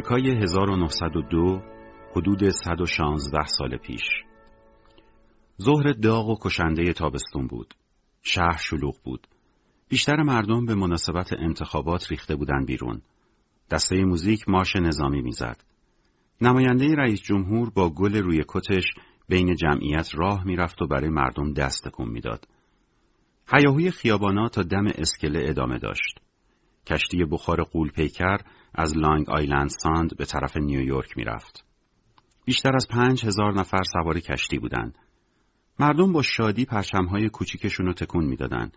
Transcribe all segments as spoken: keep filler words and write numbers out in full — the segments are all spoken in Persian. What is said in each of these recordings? آمریکای هزار و نهصد و دو، حدود صد و شانزده سال پیش. ظهر داغ و کشنده تابستون بود. شهر شلوغ بود. بیشتر مردم به مناسبت انتخابات ریخته بودند بیرون. دسته موزیک مارش نظامی میزد. نماینده رئیس جمهور با گل روی کتش بین جمعیت راه میرفت و برای مردم دست تکون میداد. هیاهوی خیابانا تا دم اسکله ادامه داشت. کشتی بخار غول پیکر از لانگ آیلند ساند به طرف نیویورک میرفت. بیشتر از پنج هزار نفر سوار کشتی بودند. مردم با شادی پرچم‌های کوچیکشون رو تکون میدادن.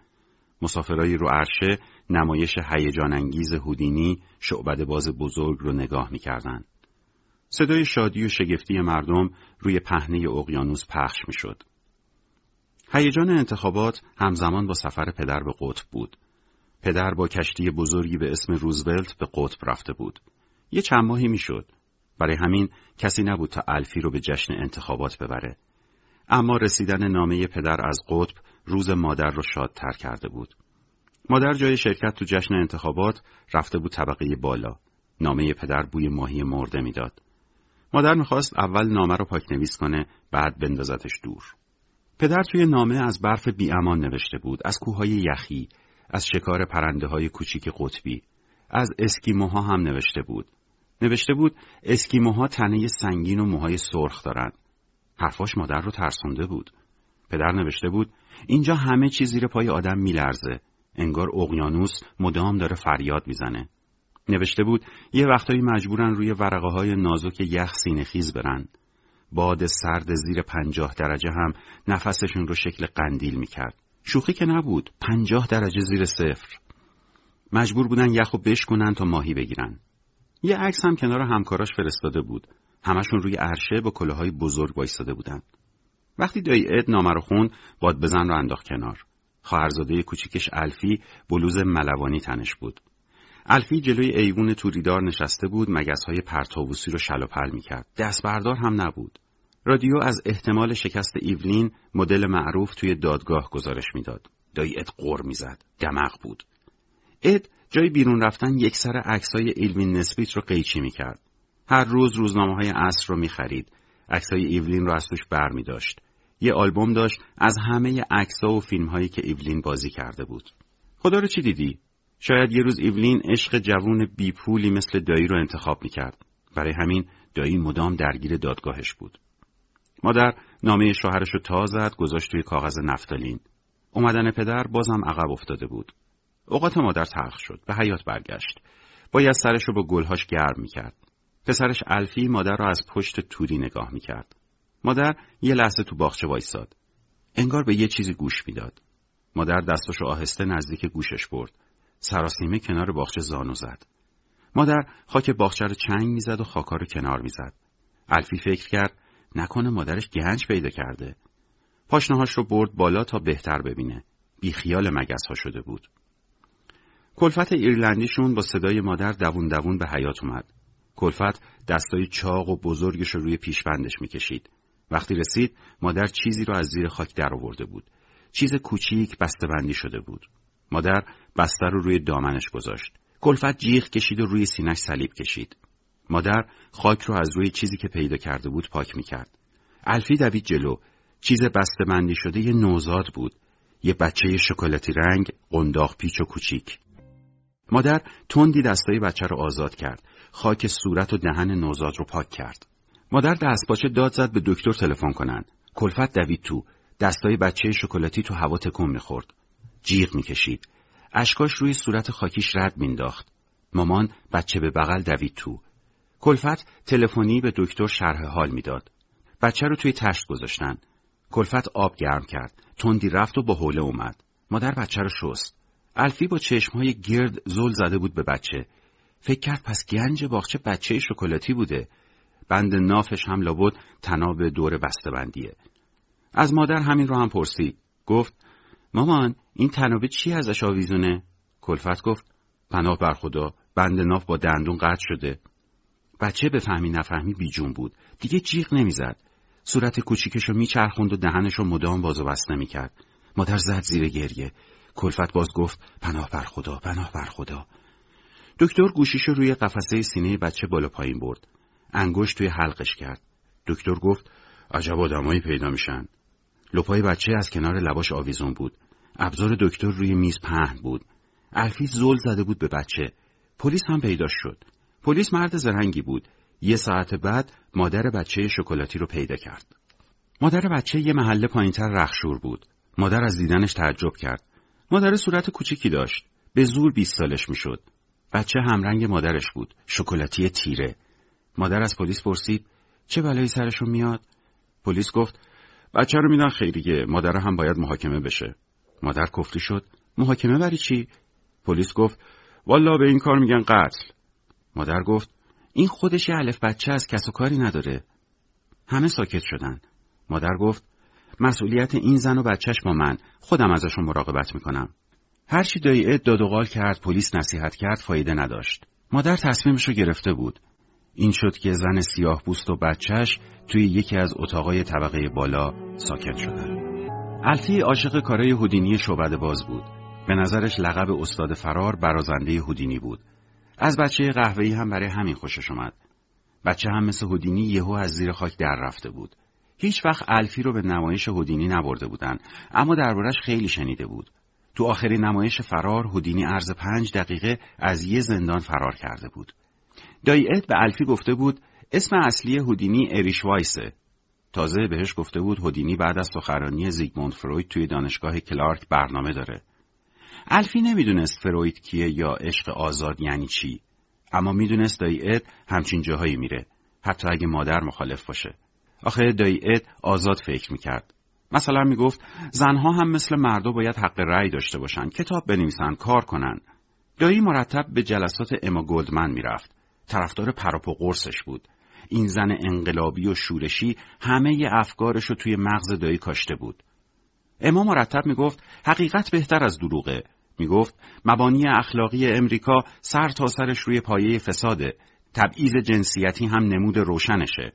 مسافرای رو عرشه نمایش هیجان انگیز هودینی شعبده‌باز بزرگ رو نگاه میکردن. صدای شادی و شگفتی مردم روی پهنه اقیانوس پخش میشد. هیجان انتخابات همزمان با سفر پدر به قطب بود. پدر با کشتی بزرگی به اسم روزولت به قطب رفته بود. یه چند ماهی میشد. برای همین کسی نبود تا الفی رو به جشن انتخابات ببره. اما رسیدن نامه پدر از قطب روز مادر رو شادتر کرده بود. مادر جای شرکت تو جشن انتخابات رفته بود طبقه بالا. نامه پدر بوی ماهی مرده میداد. مادر میخواست اول نامه رو پاکنویس کنه، بعد بندازتش دور. پدر توی نامه از برف بی‌امان نوشته بود، از کوههای یخی، از شکار پرنده‌های کوچیک قطبی، از اسکیموها هم نوشته بود. نوشته بود اسکیموها تنه سنگین و موهای سرخ دارند. حرفاش مادر رو ترسونده بود. پدر نوشته بود اینجا همه چیز زیر پای آدم میلرزه، انگار اقیانوس مدام داره فریاد میزنه. نوشته بود یه وقتایی مجبورن روی ورقه‌های نازک یخ سینه‌خیز برن. باد سرد زیر پنجاه درجه هم نفسشون رو شکل قندیل میکرد. شوخی که نبود، پنجاه درجه زیر صفر. مجبور بودن یخو بشکنن تا ماهی بگیرن. یه عکس هم کنار همکاراش فرستاده بود. همشون روی عرشه با کلاهای بزرگ وایساده بودن. وقتی دایی اد نامه رو خوند، باد بزن رو انداخت کنار. خواهرزاده کوچیکش الفی بلوز ملوانی تنش بود. الفی جلوی ایوون توریدار نشسته بود، مگس‌های پرتاووسی رو شلاپل می‌کرد. دستبردار هم نبود. رادیو از احتمال شکست ایولین، مدل معروف، توی دادگاه گزارش میداد. دایی اد قر میزد. دماغ بود. اد جای بیرون رفتن یک سر عکس‌های ایلوین نسبیت رو قیچی می‌کرد. هر روز روزنامه‌های عصر رو می‌خرید. عکس‌های ایولین رو از توش برمی‌داشت. یه آلبوم داشت از همه عکس‌ها و فیلم‌هایی که ایولین بازی کرده بود. خدا رو چی دیدی؟ شاید یه روز ایولین عشق جوون بیپولی مثل دایی رو انتخاب می‌کرد. برای همین دایی مدام درگیر دادگاهش بود. مادر نامه شوهرش رو تا زد، گذاشت توی کاغذ نفتالین. اومدن پدر بازم عقب افتاده بود. اوقات مادر تلخ شد. به حیات برگشت. باید سرش رو با گلهاش گرم می‌کرد. پسرش الفی مادر را از پشت توری نگاه می‌کرد. مادر یه لحظه تو باغچه وایساد. انگار به یه چیزی گوش می‌داد. مادر دستش رو آهسته نزدیک گوشش برد. سراسیمه کنار باغچه زانو زد. مادر خاک باغچه رو چنگ می‌زد و خاکا رو کنار می‌زد. الفی فکر کرد نکنه مادرش گنج پیدا کرده. پاشنهاش رو برد بالا تا بهتر ببینه. بیخیال مگس‌ها شده بود. کلفت ایرلندیشون با صدای مادر دوون دوون به حیاط اومد. کلفت دستای چاق و بزرگش رو روی پیشبندش میکشید. وقتی رسید مادر چیزی رو از زیر خاک در آورده بود. چیز کوچیک بسته‌بندی شده بود. مادر بسته رو روی دامنش گذاشت. کلفت جیغ کشید و روی سینه‌اش صلیب کشید. مادر خاک رو از روی چیزی که پیدا کرده بود پاک میکرد. الفی دوید جلو. چیز بسته‌بندی شده یه نوزاد بود. یه بچه شکلاتی رنگ، قنداق پیچ و کوچیک. مادر تندی دستای بچه رو آزاد کرد. خاک صورت و دهن نوزاد رو پاک کرد. مادر دستپاچه داد زد به دکتر تلفن کنن. کلفت دوید تو. دستای بچه شکلاتی تو هوا تکون می‌خورد. جیغ می‌کشید. اشکاش روی صورت خاکیش رد می‌انداخت. مامان بچه به بغل دوید تو. کلفت تلفنی به دکتر شرح حال می‌داد. بچه رو توی تشت گذاشتن. کلفت آب گرم کرد. تندی رفت و با حوله اومد. مادر بچه رو شست. الفی با چشم‌های گرد زل زده بود به بچه. فکر کرد پس گنج باغچه بچه شکلاتی بوده. بند نافش هم لابد تناب دور بسته‌بندیه. از مادر همین رو هم پرسید. گفت مامان این تنابه چی ازش آویزونه؟ کلفت گفت پناه بر خدا، بند ناف با دندون قطع شده. بچه به فهمی نفهمی بیجون بود. دیگه جیغ نمیزد. صورت کوچیکشو میچرخوند و دهنشو مدام باز و بسته میکرد. مادر زد زیر گریه. کلفت باز گفت پناه بر خدا، پناه بر خدا. دکتر گوشیشو روی قفسه سینه بچه بالا پایین برد. انگشت توی حلقش کرد. دکتر گفت عجب آدمایی پیدا میشن. لپای بچه از کنار لباش آویزون بود. ابزار دکتر روی میز پهن بود. الفی زل زده بود به بچه. پلیس هم پیداش شد. پلیس مرد زرنگی بود. یه ساعت بعد مادر بچه شکلاتی رو پیدا کرد. مادر بچه یه محله پایینتر رخشور بود. مادر از دیدنش تعجب کرد. مادر صورت کوچیکی داشت. به زور بیست سالش میشد. بچه همرنگ مادرش بود، شکلاتی تیره. مادر از پلیس پرسید چه بلایی سرشون میاد؟ پلیس گفت بچه رو میدن خیریه، مادر هم باید محاکمه بشه. مادر کفری شد. محاکمه برای چی؟ پلیس گفت والا به این کار میگن قتل. مادر گفت این خودش یه الف بچه از کس و کاری نداره. همه ساکت شدن. مادر گفت مسئولیت این زن و بچهش با من، خودم ازشون مراقبت میکنم. هرچی دایعه داد و قال کرد، پلیس نصیحت کرد، فایده نداشت. مادر تصمیمش رو گرفته بود. این شد که زن سیاه پوست و بچهش توی یکی از اتاقای طبقه بالا ساکن شدن. الفی عاشق کارای هودینی شعبده باز بود. به نظرش لقب استاد فرار برازنده هودینی بود. از بچه قهوه‌ای هم برای همین خوشش اومد. بچه هم مثل هودینی یهو از زیر خاک در رفته بود. هیچ وقت الفی رو به نمایش هودینی نبرده بودن، اما دربارش خیلی شنیده بود. تو آخرین نمایش فرار، هودینی عرض پنج دقیقه از یه زندان فرار کرده بود. دایعه به الفی گفته بود اسم اصلی هودینی اریش وایسه. تازه بهش گفته بود هودینی بعد از سخنرانی زیگموند فروید توی دانشگاه کلارک برنامه داره. الفی نمیدونست فروید کیه یا عشق آزاد یعنی چی، اما میدونست دایعه همچین جاهایی میره، حتی اگه مادر مخالف باشه. آخه دایعه آزاد فکر میکرد. مثلا میگفت زنها هم مثل مردا باید حق رأی داشته باشن، کتاب بنویسن، کار کنن. دایی مرتب به جلسات اما گلدمن میرفت. طرفدار پروپ و قرصش بود. این زن انقلابی و شورشی همه ی افکارش رو توی مغز دایی کاشته بود. اما مرتب میگفت حقیقت بهتر از دروغه. میگفت مبانی اخلاقی امریکا سر تا سرش روی پایه فساده، تبعیض جنسیتی هم نمود روشنشه.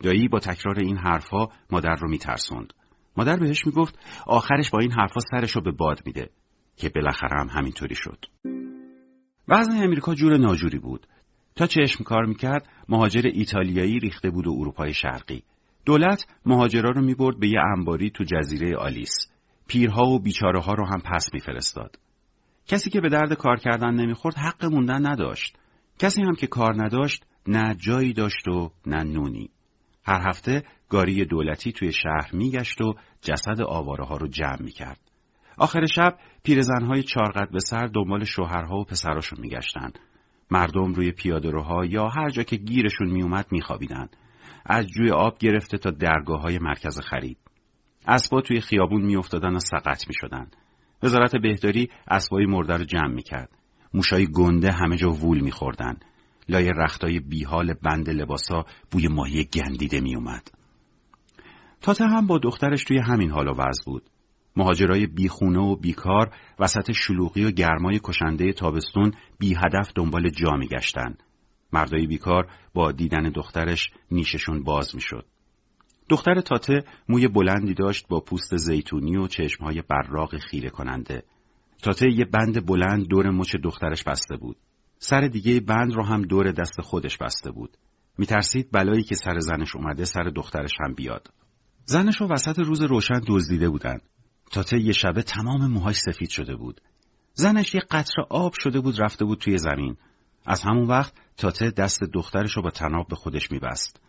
دایی با تکرار این حرفا مادر رو میترسوند. مادر بهش میگفت آخرش با این حرفا سرشو به باد میده، که بالاخره هم همینطوری شد. وزن امریکا جور ناجوری بود. تا چشم کار میکرد مهاجر ایتالیایی ریخته بود و اروپای شرقی. دولت مهاجرا رو میبرد به یه انباری تو جزیره آلیس. پیرها و بیچاره ها رو هم پس میفرستاد. کسی که به درد کار کردن نمیخورد حق موندن نداشت. کسی هم که کار نداشت نه جایی داشت و نه نونی. هر هفته گاری دولتی توی شهر میگشت و جسد آواره ها رو جمع میکرد. آخر شب پیرزنهای چارقد به سر دنبال شوهرها و پسراشون میگشتن. مردم روی پیاده‌روها یا هر جا که گیرشون میومد میخوابیدن. از جوی آب گرفته تا درگاه‌های مرکز خرید. اسبا توی خیابون میافتادن و سقط میشدن. وزارت بهداری اسبای مرده رو جمع میکرد. موشای گنده همه جا وول میخوردن. لای رختای بیحال بند لباسا بوی ماهی گندیده میومد. تاته هم با دخترش توی همین حال و وضع بود. مهاجرای بیخونه و بیکار وسط شلوغی و گرمای کشنده تابستون بی هدف دنبال جا می گشتن. مردای بیکار با دیدن دخترش نیششون باز می شد. دختر تاته موی بلندی داشت با پوست زیتونی و چشمهای براق خیره کننده. تاته یه بند بلند دور مچ دخترش بسته بود. سر دیگه بند رو هم دور دست خودش بسته بود. می ترسید بلایی که سر زنش اومده سر دخترش هم بیاد. زنش رو وسط روز روشن دزدیده بودن. تاته یه شبه تمام موهاش سفید شده بود. زنش یه قطره آب شده بود رفته بود توی زمین. از همون وقت تاته دست دخترش رو با طناب به خودش میبست.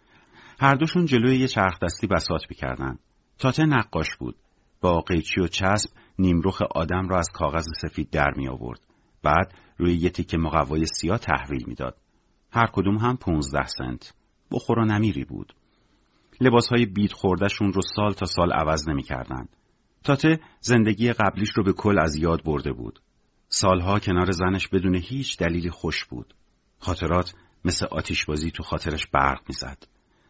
هر دوشون جلوی یه چرخ دستی بساط میکردن. تاته نقاش بود. با قیچی و چسب نیمرخ آدم رو از کاغذ سفید در می آورد. بعد روی یه تیکه مقوای سیاه تحویل میداد. هر کدوم هم پونزده سنت. بخور و نمیری بود. لباسهای بید خورده‌شون رو سال تا سال عوض نمی‌کردن. تاته زندگی قبلیش رو به کل از یاد برده بود. سالها کنار زنش بدون هیچ دلیلی خوش بود. خاطرات مثل آتشبازی تو خاطرش برق می‌زد.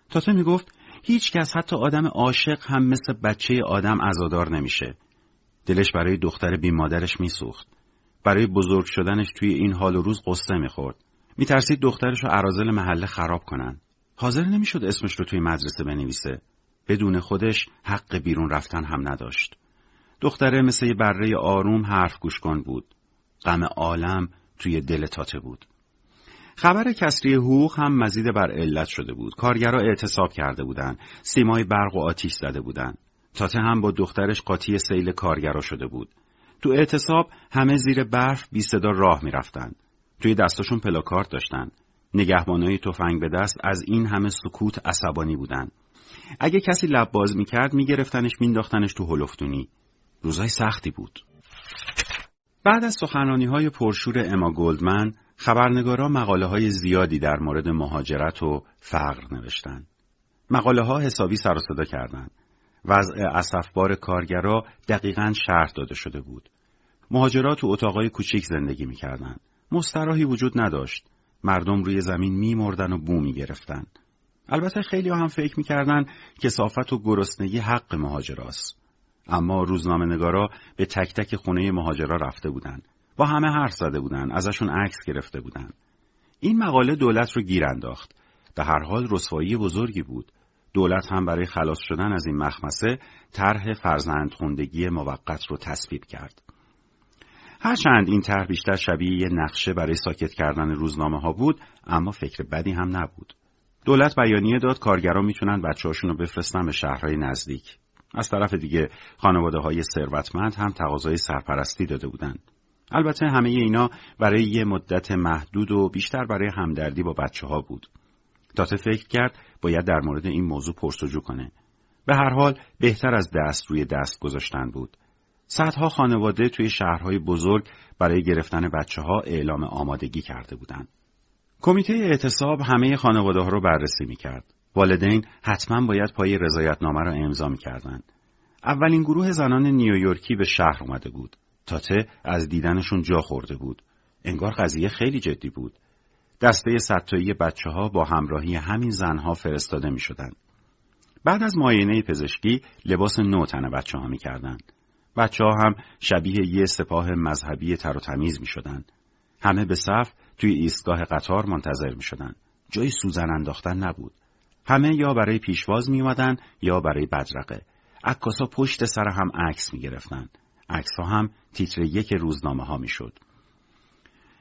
تاته میگفت هیچ کس حتی آدم عاشق هم مثل بچه آدم عزادار نمیشه. دلش برای دختر بی مادرش میسوخت. برای بزرگ شدنش توی این حال و روز قصه می‌خورد. می‌ترسید دخترش رو اراذل محله خراب کنن. حاضر نمیشد اسمش رو توی مدرسه بنویسه. بدون خودش حق بیرون رفتن هم نداشت. دختره مثل یه بره آروم حرف گوش کن بود. غم عالم توی دل تاته بود. خبر کسری حقوق هم مزید بر علت شده بود. کارگرها اعتصاب کرده بودند، سیمای برق و آتیش زده بودند. تاته هم با دخترش قاطی سیل کارگرها شده بود. تو اعتصاب همه زیر برف بی صدا راه می رفتن. توی دستشون پلاکارد داشتن. نگهبانای تفنگ به دست از این همه سکوت عصبانی بودن. اگه کسی لب باز می کرد می گرفتنش می انداختنش تو هلفتونی. روزای سختی بود. بعد از سخنرانی های پرشور اما گلدمن، خبرنگارا مقاله های زیادی در مورد مهاجرت و فقر نوشتن. مقاله ها حسابی سر و صدا کردن. وضع اسفبار کارگرا دقیقاً شرح داده شده بود. مهاجرات تو اتاقای کوچیک زندگی می‌کردند. مستراحی وجود نداشت. مردم روی زمین می‌مردن و بو می‌گرفتن. البته خیلی‌ها هم فکر می‌کردند کثافت و گرسنگی حق مهاجراست. اما روزنامه‌نگارا به تک تک خونه مهاجرا رفته بودند. با همه حرف زده بودند، ازشون عکس گرفته بودند. این مقاله دولت رو گیر انداخت. به هر حال رسوایی بزرگی بود. دولت هم برای خلاص شدن از این مخمسه طرح فرزندخواندگی موقت رو تصویب کرد. هرچند این طرح بیشتر شبیه یه نقشه برای ساکت کردن روزنامه‌ها بود، اما فکر بدی هم نبود. دولت بیانیه داد کارگران میتونن بچه‌هاشون رو بفرستن به شهرهای نزدیک. از طرف دیگه خانواده‌های ثروتمند هم تقاضای سرپرستی داده بودند. البته همه اینا برای یه مدت محدود و بیشتر برای همدردی با بچه‌ها بود. تاته فکر کرد باید در مورد این موضوع پرسجو کنه. به هر حال بهتر از دست روی دست گذاشتن بود. صدها خانواده توی شهرهای بزرگ برای گرفتن بچه‌ها اعلام آمادگی کرده بودند. کمیته اعتصاب همه خانواده‌ها رو بررسی می‌کرد. والدین حتماً باید پای رضایتنامه رو امضا می‌کردند. اولین گروه زنان نیویورکی به شهر اومده بود. تاته از دیدنشون جا خورده بود. انگار قضیه خیلی جدی بود. دسته صدتایی بچه‌ها با همراهی همین زنها فرستاده می‌شدند. بعد از معاینه پزشکی لباس نو تن بچه‌ها می‌کردند. بچه‌ها هم شبیه یه سپاه مذهبی تر و تمیز می‌شدند. همه به صف توی ایستگاه قطار منتظر می‌شدند. جای سوزن انداختن نبود. همه یا برای پیشواز می‌آمدند یا برای بدرقه. عکاسا پشت سر هم عکس می‌گرفتند. عکس‌ها هم تیتر یک روزنامه‌ها می‌شد.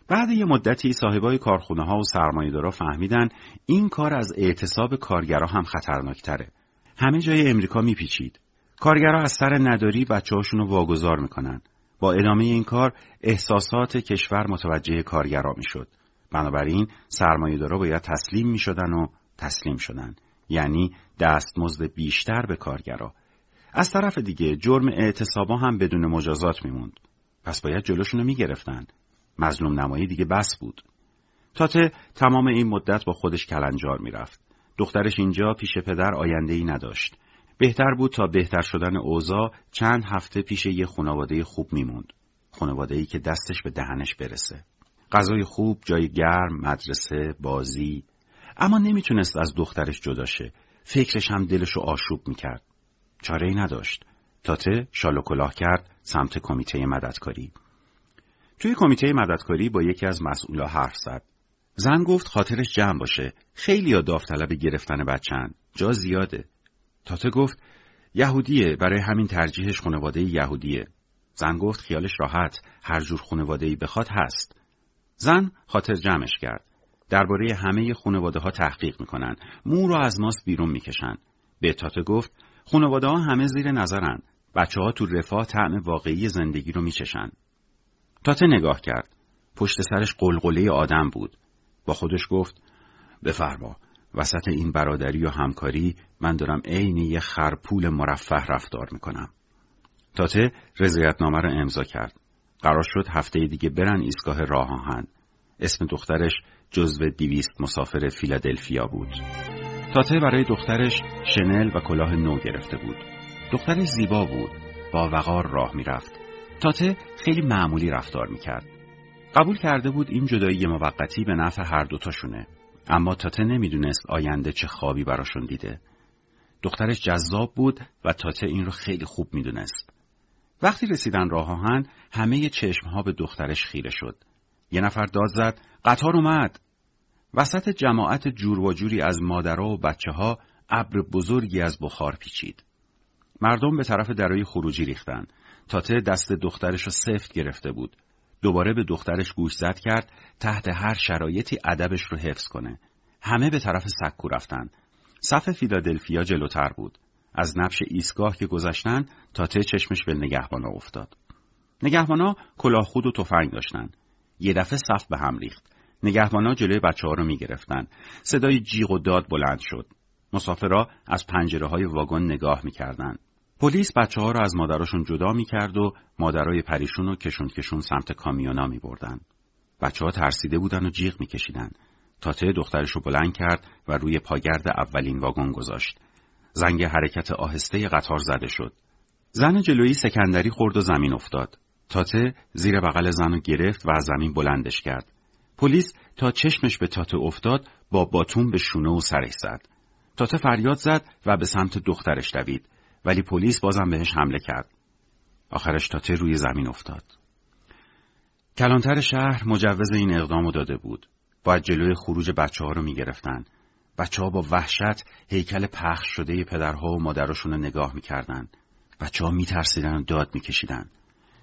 بعد یه مدتی صاحبای کارخونه ها و سرمایه‌دارا فهمیدن این کار از اعتصاب کارگرا هم خطرناک‌تره. همه جای امریکا میپیچید. کارگرا از سر نداری بچه‌هاشون رو واگذار میکنن. با ادامه این کار احساسات کشور متوجه کارگرا میشد. بنابراین سرمایه‌دارا باید تسلیم میشدن و تسلیم شدن. یعنی دستمزد بیشتر به کارگرا. از طرف دیگه جرم اعتصابا هم بدون مجازات میموند. پس باید جلوشون رو میگرفتن. مظلوم نمایی دیگه بس بود. تاته تمام این مدت با خودش کلنجار میرفت. دخترش اینجا پیش پدر آینده‌ای نداشت. بهتر بود تا بهتر شدن اوضاع چند هفته پیش یه خانواده خوب میموند. خانواده‌ای که دستش به دهنش برسه. غذای خوب، جای گرم، مدرسه، بازی. اما نمیتونست از دخترش جدا شه. فکرش هم دلشو آشوب میکرد. چاره‌ای نداشت. تاته شال و کلاه کرد سمت کمیته مددکاری. توی کمیته مددکاری با یکی از مسئولا حرف زد. زن گفت خاطرش جمع باشه. خیلی‌ها داوطلب گرفتن بچه‌ن. جا زیاده. تاته گفت یهودیه، برای همین ترجیحش خانواده یهودیه. زن گفت خیالش راحت، هر جور خانواده‌ای بخواد هست. زن خاطر جمعش کرد. درباره همه خانواده‌ها تحقیق می‌کنن. مو رو از ماست بیرون می‌کشن. به تاته گفت خانواده‌ها همه زیر نظرن. بچه‌ها تو رفاه طعم واقعی زندگی رو می‌چشن. تاته نگاه کرد. پشت سرش قلقله آدم بود. با خودش گفت بفرما، وسط این برادری و همکاری من دارم عین یه خرپول مرفه رفتار میکنم. تاته رضایتنامه رو امضا کرد. قرار شد هفته دیگه برن ایستگاه راه آهن. اسم دخترش جزو دویست مسافر فیلادلفیا بود. تاته برای دخترش شنل و کلاه نو گرفته بود. دخترش زیبا بود. با وقار راه میرفت. تاته خیلی معمولی رفتار میکرد. قبول کرده بود این جدایی موقتی به نفع هر دوتاشونه. اما تاته نمیدونست آینده چه خوابی براشون دیده. دخترش جذاب بود و تاته این رو خیلی خوب میدونست. وقتی رسیدن راه آهن همه چشمها به دخترش خیره شد. یه نفر داد زد قطار اومد. وسط جماعت جور و جوری از مادرها و بچه ها ابر بزرگی از بخار پیچید. مردم به طرف درای خروجی ریختن. تاته دست دخترش رو سفت گرفته بود. دوباره به دخترش گوشزد کرد تحت هر شرایطی ادبش رو حفظ کنه. همه به طرف سکو رفتن. صف فیلادلفیا جلوتر بود. از نبش ایستگاه که گذشتن تا ته چشمش به نگهبانا افتاد. نگهبانا کلاهخود و تفنگ داشتن. یه دفعه صف به هم ریخت. نگهبانا جلوی بچه‌ها رو می‌گرفتن. صدای جیغ و داد بلند شد. مسافرها از پنجره‌های واگن نگاه می‌کردند. پلیس بچه‌ها رو از مادراشون جدا می‌کرد و مادرای پریشون رو کشون کشون سمت کامیونا می‌بردن. بچه‌ها ترسیده بودن و جیغ می‌کشیدن. تاته دخترش رو بلند کرد و روی پاگرد اولین واگن گذاشت. زنگ حرکت آهسته قطار زده شد. زن جلویی سکندری خورد و زمین افتاد. تاته زیر بغل زن رو گرفت و از زمین بلندش کرد. پلیس تا چشمش به تاته افتاد با باتون به شونه و سرش زد. تاته فریاد زد و به سمت دخترش دوید، ولی پلیس بازم بهش حمله کرد. آخرش تاته روی زمین افتاد. کلانتر شهر مجوز این اقدام رو داده بود. باید جلوی خروج بچه ها رو می گرفتن. بچه ها با وحشت هیکل پخش شده پدرها و مادرشون رو نگاه می کردن. بچه ها می ترسیدن و داد می کشیدن.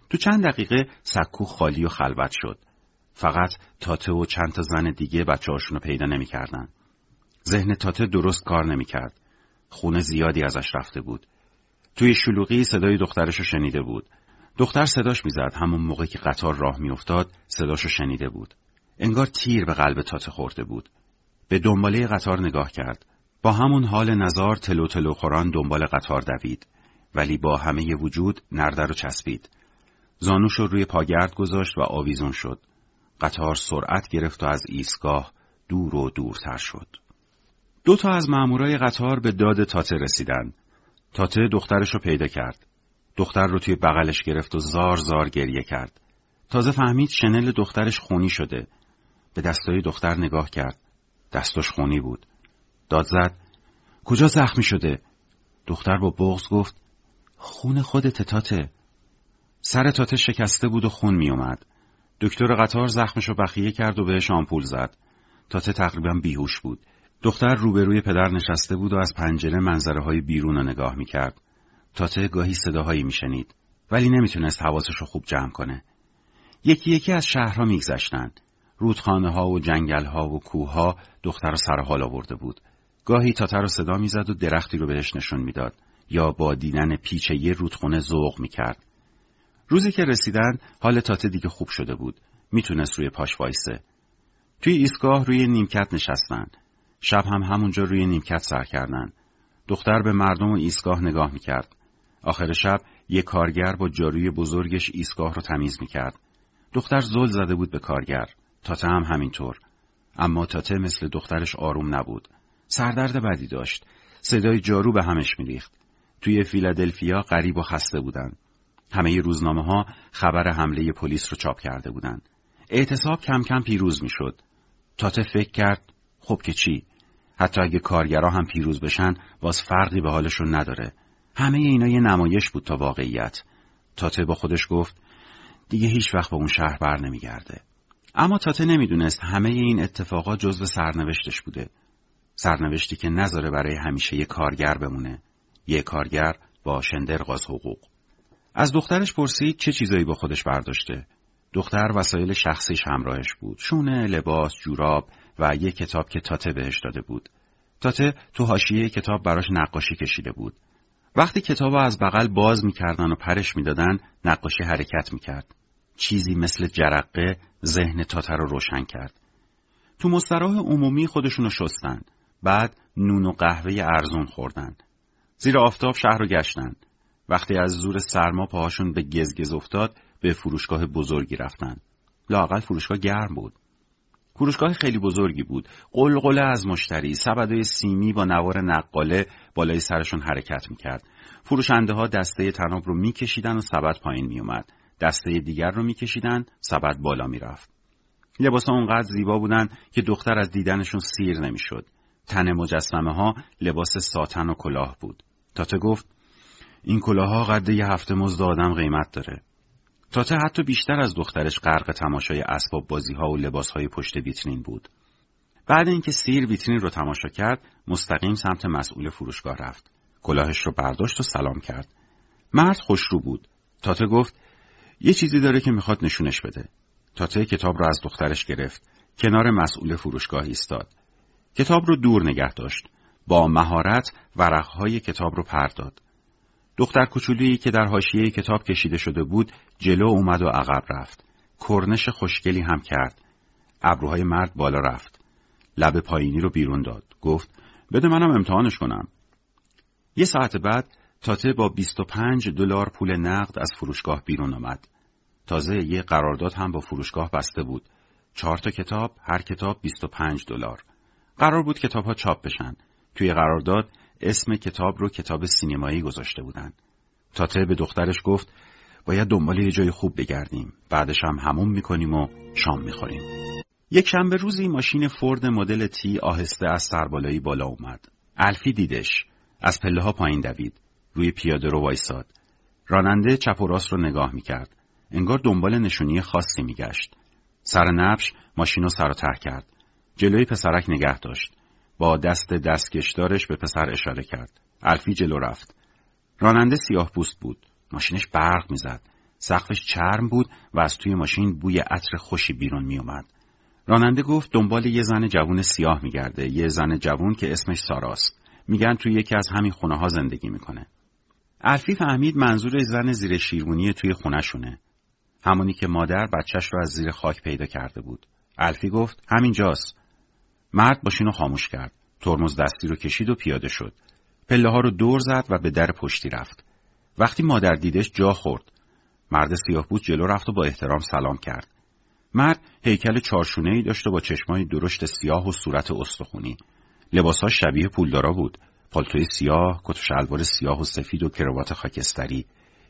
تو چند دقیقه سکو خالی و خلوت شد. فقط تاته و چند تا زن دیگه بچه هاشون رو پیدا نمی کردن. ذهن تاته درست کار نمی کرد. خون زیادی ازش رفته بود. توی شلوغی صدای دخترش رو شنیده بود. دختر صداش می زد. همون موقع که قطار راه می افتاد صداش رو شنیده بود. انگار تیر به قلب تاته خورده بود. به دنباله قطار نگاه کرد. با همون حال نزار تلو تلو خوران دنبال قطار دوید، ولی با همه ی وجود نرده رو چسبید. زانوش رو روی پاگرد گذاشت و آویزون شد. قطار سرعت گرفت و از ایستگاه دور و دورتر شد. دو تا از مامورای قطار به داد تاته رسیدن. تاته دخترش رو پیدا کرد. دختر رو توی بغلش گرفت و زار زار گریه کرد. تازه فهمید شنل دخترش خونی شده. به دستای دختر نگاه کرد. دستش خونی بود. داد زد: کجا زخمی شده؟ دختر با بغض گفت: خون خودت تاته. سر تاته شکسته بود و خون می اومد. دکتر قطار زخمشو بخیه کرد و بهش آمپول زد. تاته تقریبا بیهوش بود. دختر روبروی پدر نشسته بود و از پنجره منظره های بیرون رو نگاه می کرد. تاته گاهی صداهایی می شنید، ولی نمی تونست حواسشو خوب جمع کنه. یکی یکی از شهرها می گذشتند. رودخانه ها و جنگل ها و کوه ها دختر رو سر حال آورده بود. گاهی تاته رو صدا می زد و درختی رو بهش نشون می داد یا با دیدن پیچ یه رودخونه ذوق می کرد. روزی که رسیدن حال تاته دیگه خوب شده بود. می تونست روی پاش وایسه. توی ایستگاه روی نیمکت نشستن. شب هم همونجا روی نیمکت سر کردن. دختر به مردم و ایستگاه نگاه می کرد. آخر شب یه کارگر با جاروی بزرگش ایستگاه رو تمیز می کرد. دختر زل زده بود به کارگر. تاته هم همینطور. اما تاته مثل دخترش آروم نبود. سردرد بدی داشت. صدای جارو به همش میریخت. توی فیلادلفیا غریب و خسته بودن. همه ی روزنامه ها خبر حمله پلیس رو چاپ کرده بودن. اعتصاب کم کم پیروز میشد. تاته فکر کرد خب که چی؟ حتی اگه کارگرا هم پیروز بشن باز فرقی به حالشون نداره. همه اینا یه نمایش بود تا واقعیت. تاته با خودش گفت دیگه هیچ وقت به اون شهر بر نمیگرده. اما تاته نمیدونست همه این اتفاقات جزو سرنوشتش بوده. سرنوشتی که نذاره برای همیشه یه کارگر بمونه. یه کارگر با شندرغاز حقوق. از دخترش پرسید چه چیزایی با خودش برداشته. دختر وسایل شخصیش همراهش بود. شونه، لباس، جوراب و یه کتاب که تاته بهش داده بود. تاته تو حاشیه کتاب براش نقاشی کشیده بود. وقتی کتابو از بغل باز می‌کردن و پرش می‌دادن، نقاشی حرکت می‌کرد. چیزی مثل جرقه ذهن تاته رو روشن کرد. تو مستراح عمومی خودشونو شستن. بعد نون و قهوه ارزون خوردن. زیر آفتاب شهر رو گشتن. وقتی از زور سرما پاهاشون به گزگز افتاد به فروشگاه بزرگی رفتن. لااقل فروشگاه گرم بود. فروشگاه خیلی بزرگی بود. قلقله از مشتری، سبدهای سیمی با نوار نقاله بالای سرشون حرکت میکرد. فروشنده ها دسته طناب رو میکشیدن و سبد پایین میومد. دسته دیگر رو میکشیدن، سبد بالا میرفت. لباسا اونقدر زیبا بودن که دختر از دیدنشون سیر نمیشد. تن مجسمه ها لباس ساتن و کلاه بود. تاته گفت این کلاه ها قد یه هفته مزد آدم قیمت داره. تاته حتی بیشتر از دخترش غرق تماشای اسباب بازی ها و لباس های پشت ویترین بود. بعد اینکه سیر ویترین رو تماشا کرد، مستقیم سمت مسئول فروشگاه رفت. کلاهش رو برداشت و سلام کرد. مرد خوشرو بود. تاته گفت یه چیزی داره که میخواد نشونش بده. تاته کتاب را از دخترش گرفت. کنار مسئول فروشگاه ایستاد. کتاب رو دور نگه داشت. با مهارت ورقهای کتاب رو پر داد. دختر کوچولویی که در حاشیه کتاب کشیده شده بود جلو اومد و عقب رفت. کرنش خوشگلی هم کرد. ابروهای مرد بالا رفت. لب پایینی رو بیرون داد. گفت بده منم امتحانش کنم. یه ساعت بعد تاته با بیست و پنج دلار پول نقد از فروشگاه بیرون آمد. تازه یه قرارداد هم با فروشگاه بسته بود. چهار تا کتاب، هر کتاب بیست و پنج دلار. قرار بود کتاب‌ها چاپ بشن. توی قرارداد اسم کتاب رو کتاب سینمایی گذاشته بودن. تاته به دخترش گفت باید دنبال یه جای خوب بگردیم. بعدش هم حموم می‌کنیم و شام می‌خوریم. یک شنبه روزی ماشین فورد مدل تی آهسته از سربالایی بالا اومد. الفی دیدش. از پله‌ها پایین دوید. روی پیاده رو وایساد. راننده چپ و راست رو نگاه می‌کرد. انگار دنبال نشونی خاصی می‌گشت. سرنبش ماشینو سر و ته کرد. جلوی پسرک نگه داشت. با دست دستکشدارش به پسر اشاره کرد. الفی جلو رفت. راننده سیاه پوست بود. ماشینش برق میزد. سقفش چرم بود و از توی ماشین بوی عطر خوشی بیرون میومد. راننده گفت دنبال یه زن جوون سیاه میگرده. یه زن جوون که اسمش ساراست. میگن توی یکی از همین خونه‌ها زندگی میکنه. الفی فهمید منظور زن زیر شیروانی توی خونه‌شونه. همونی که مادر بچهش رو از زیر خاک پیدا کرده بود. الفی گفت همینجاست. مرد ماشین رو خاموش کرد. ترمز دستی رو کشید و پیاده شد. پله ها رو دور زد و به در پشتی رفت. وقتی مادر دیدش جا خورد. مرد سیاه‌پوست جلو رفت و با احترام سلام کرد. مرد هیکل چارشونه‌ای داشت و با چشمای درشت سیاه و صورت استخونی. لباساش شبیه پولدارا بود. پالتوی سیاه، کت و شلوار سیاه و سفید و کراوات خاکستری.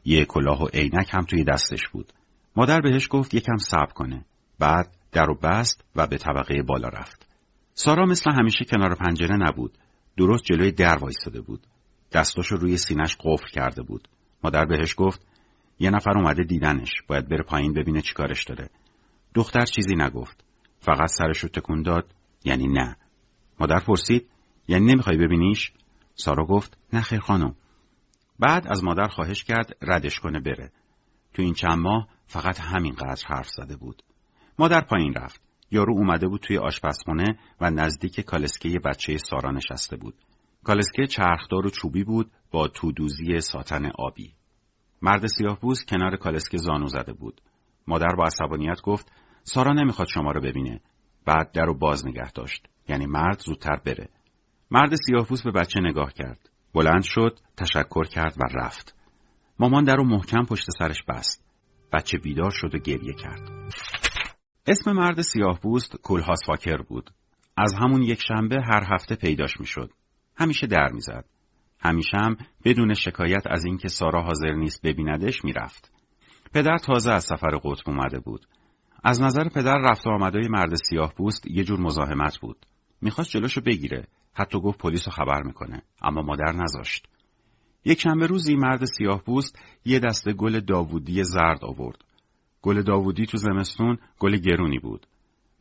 یه کلاه و عینک هم توی دستش بود. مادر بهش گفت یکم صبر کنه. بعد در و بست و به طبقه بالا رفت. سارا مثل همیشه کنار پنجره نبود. درست جلوی در وایساده بود. دستاشو روی سینه‌اش قفل کرده بود. مادر بهش گفت یه نفر اومده دیدنش. باید بره پایین ببینه چیکارش داره. دختر چیزی نگفت. فقط سرشو تکون داد. یعنی نه. مادر پرسید یعنی نمیخوای ببینیش؟ سارا گفت نه خیر خانم. بعد از مادر خواهش کرد ردش کنه بره. تو این چند ماه فقط همینقدر حرف زده بود. مادر پایین رفت. یارو اومده بود توی آشپزخونه و نزدیک کالسکه یه بچه سارا نشسته بود. کالسکه چرخدار و چوبی بود با تودوزی ساتن آبی. مرد سیاه‌پوست کنار کالسکه زانو زده بود. مادر با عصبانیت گفت سارا نمیخواد شما رو ببینه. بعد در رو باز نگه داشت. یعنی مرد زودتر بره. مرد سیاه‌پوست به بچه نگاه کرد. بلند شد، تشکر کرد و رفت. مامان در رو محکم پشت سرش بست. بچه بیدار شد و گریه کرد. اسم مرد سیاه‌پوست کول هاوس واکر بود. از همون یک شنبه هر هفته پیداش میشد. همیشه در میزد. همیشه هم بدون شکایت از اینکه سارا حاضر نیست ببیندش میرفت. پدر تازه از سفر قطب اومده بود. از نظر پدر رفت و آمدهای مرد سیاه‌پوست یه جور مزاحمت بود. میخواست جلوشو بگیره. حتی گفت پلیس رو خبر میکنه. اما مادر نذاشت. یک شنبه روزی مرد سیاه‌پوست یه دسته گل داوودی زرد آورد. گل داوودی تو زمستون گل گرونی بود.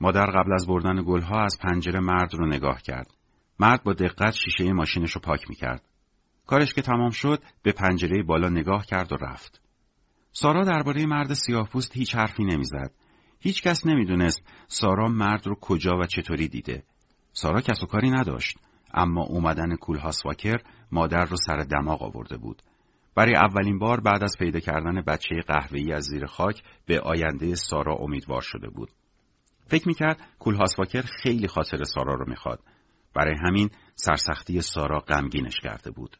مادر قبل از بردن گلها از پنجره مرد رو نگاه کرد. مرد با دقت شیشه ماشینش رو پاک می‌کرد. کارش که تمام شد به پنجره بالا نگاه کرد و رفت. سارا درباره مرد سیاه‌پوست هیچ حرفی نمی‌زد. هیچ کس نمی‌دونست سارا مرد رو کجا و چطوری دیده. سارا کس و کاری نداشت. اما اومدن کول هاوس واکر مادر رو سر دماغ آورده بود. برای اولین بار بعد از پیدا کردن بچه قهوه‌ای از زیر خاک به آینده سارا امیدوار شده بود. فکر میکرد کول هاوس واکر خیلی خاطر سارا رو میخواد. برای همین سرسختی سارا غمگینش کرده بود.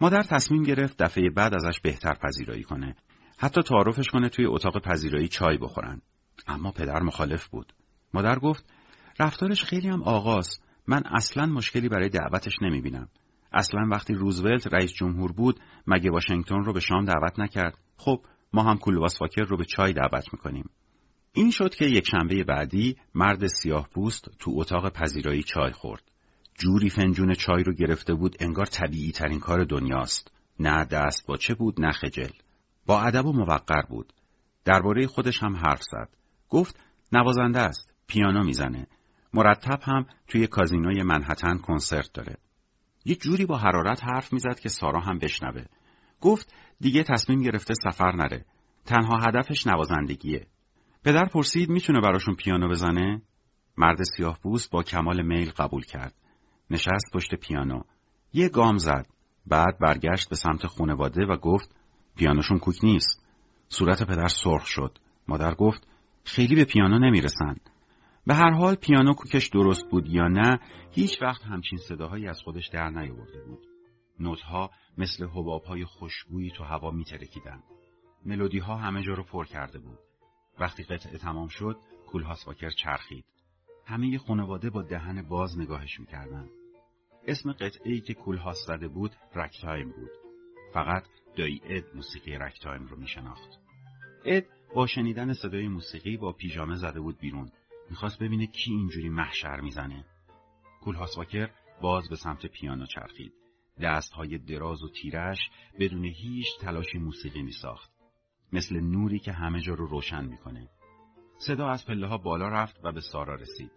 مادر تصمیم گرفت دفعه بعد ازش بهتر پذیرایی کنه. حتی تعارفش کنه توی اتاق پذیرایی چای بخورن. اما پدر مخالف بود. مادر گفت رفتارش خیلی هم آغاز. من اصلاً مشکلی برای دعوتش نمیبینم. اصلاً وقتی روزولت رئیس جمهور بود مگه واشنگتن رو به شام دعوت نکرد؟ خب ما هم کول هاوس واکر رو به چای دعوت میکنیم. این شد که یک شنبه بعدی مرد سیاه‌پوست تو اتاق پذیرایی چای خورد. جوری فنجون چای رو گرفته بود انگار طبیعی ترین کار دنیاست. نه دست با چه بود نه خجل. با ادب و موقر بود. درباره خودش هم حرف زد. گفت نوازنده است، پیانو میزنه. مرتب هم توی کازینوی منهتن کنسرت داره. یه جوری با حرارت حرف میزد که سارا هم بشنوه. گفت دیگه تصمیم گرفته سفر نره. تنها هدفش نوازندگیه. پدر پرسید میتونه براشون پیانو بزنه؟ مرد سیاه‌پوست با کمال میل قبول کرد. نشست پشت پیانو. یه گام زد. بعد برگشت به سمت خانواده و گفت پیانوشون کوک نیست. صورت پدر سرخ شد. مادر گفت خیلی به پیانو نمیرسن. به هر حال پیانو کوکش درست بود یا نه، هیچ وقت همچین صداهایی از خودش در نیاورده بود. نوت‌ها مثل حباب‌های خوشبویی تو هوا می‌ترکیدند. ملودی‌ها همه جا رو پر کرده بود. وقتی قطعه تمام شد، کول هاوس واکر چرخید. همه خانواده با دهن باز نگاهش می‌کردند. اسم قطعه‌ای که کول هاوس زده بود، رگتایم بود. فقط دایی اد موسیقی رگتایم رو می‌شناخت. اد با شنیدن صدای موسیقی با پیژامه زده بود بیرون. می‌خواست ببینه کی اینجوری محشر می‌زنه. کول هاوس واکر باز به سمت پیانو چرخید. دست‌های دراز و تیرش بدون هیچ تلاشی موسیقی می‌ساخت. مثل نوری که همه جا رو روشن می‌کنه. صدا از پله‌ها بالا رفت و به سارا رسید.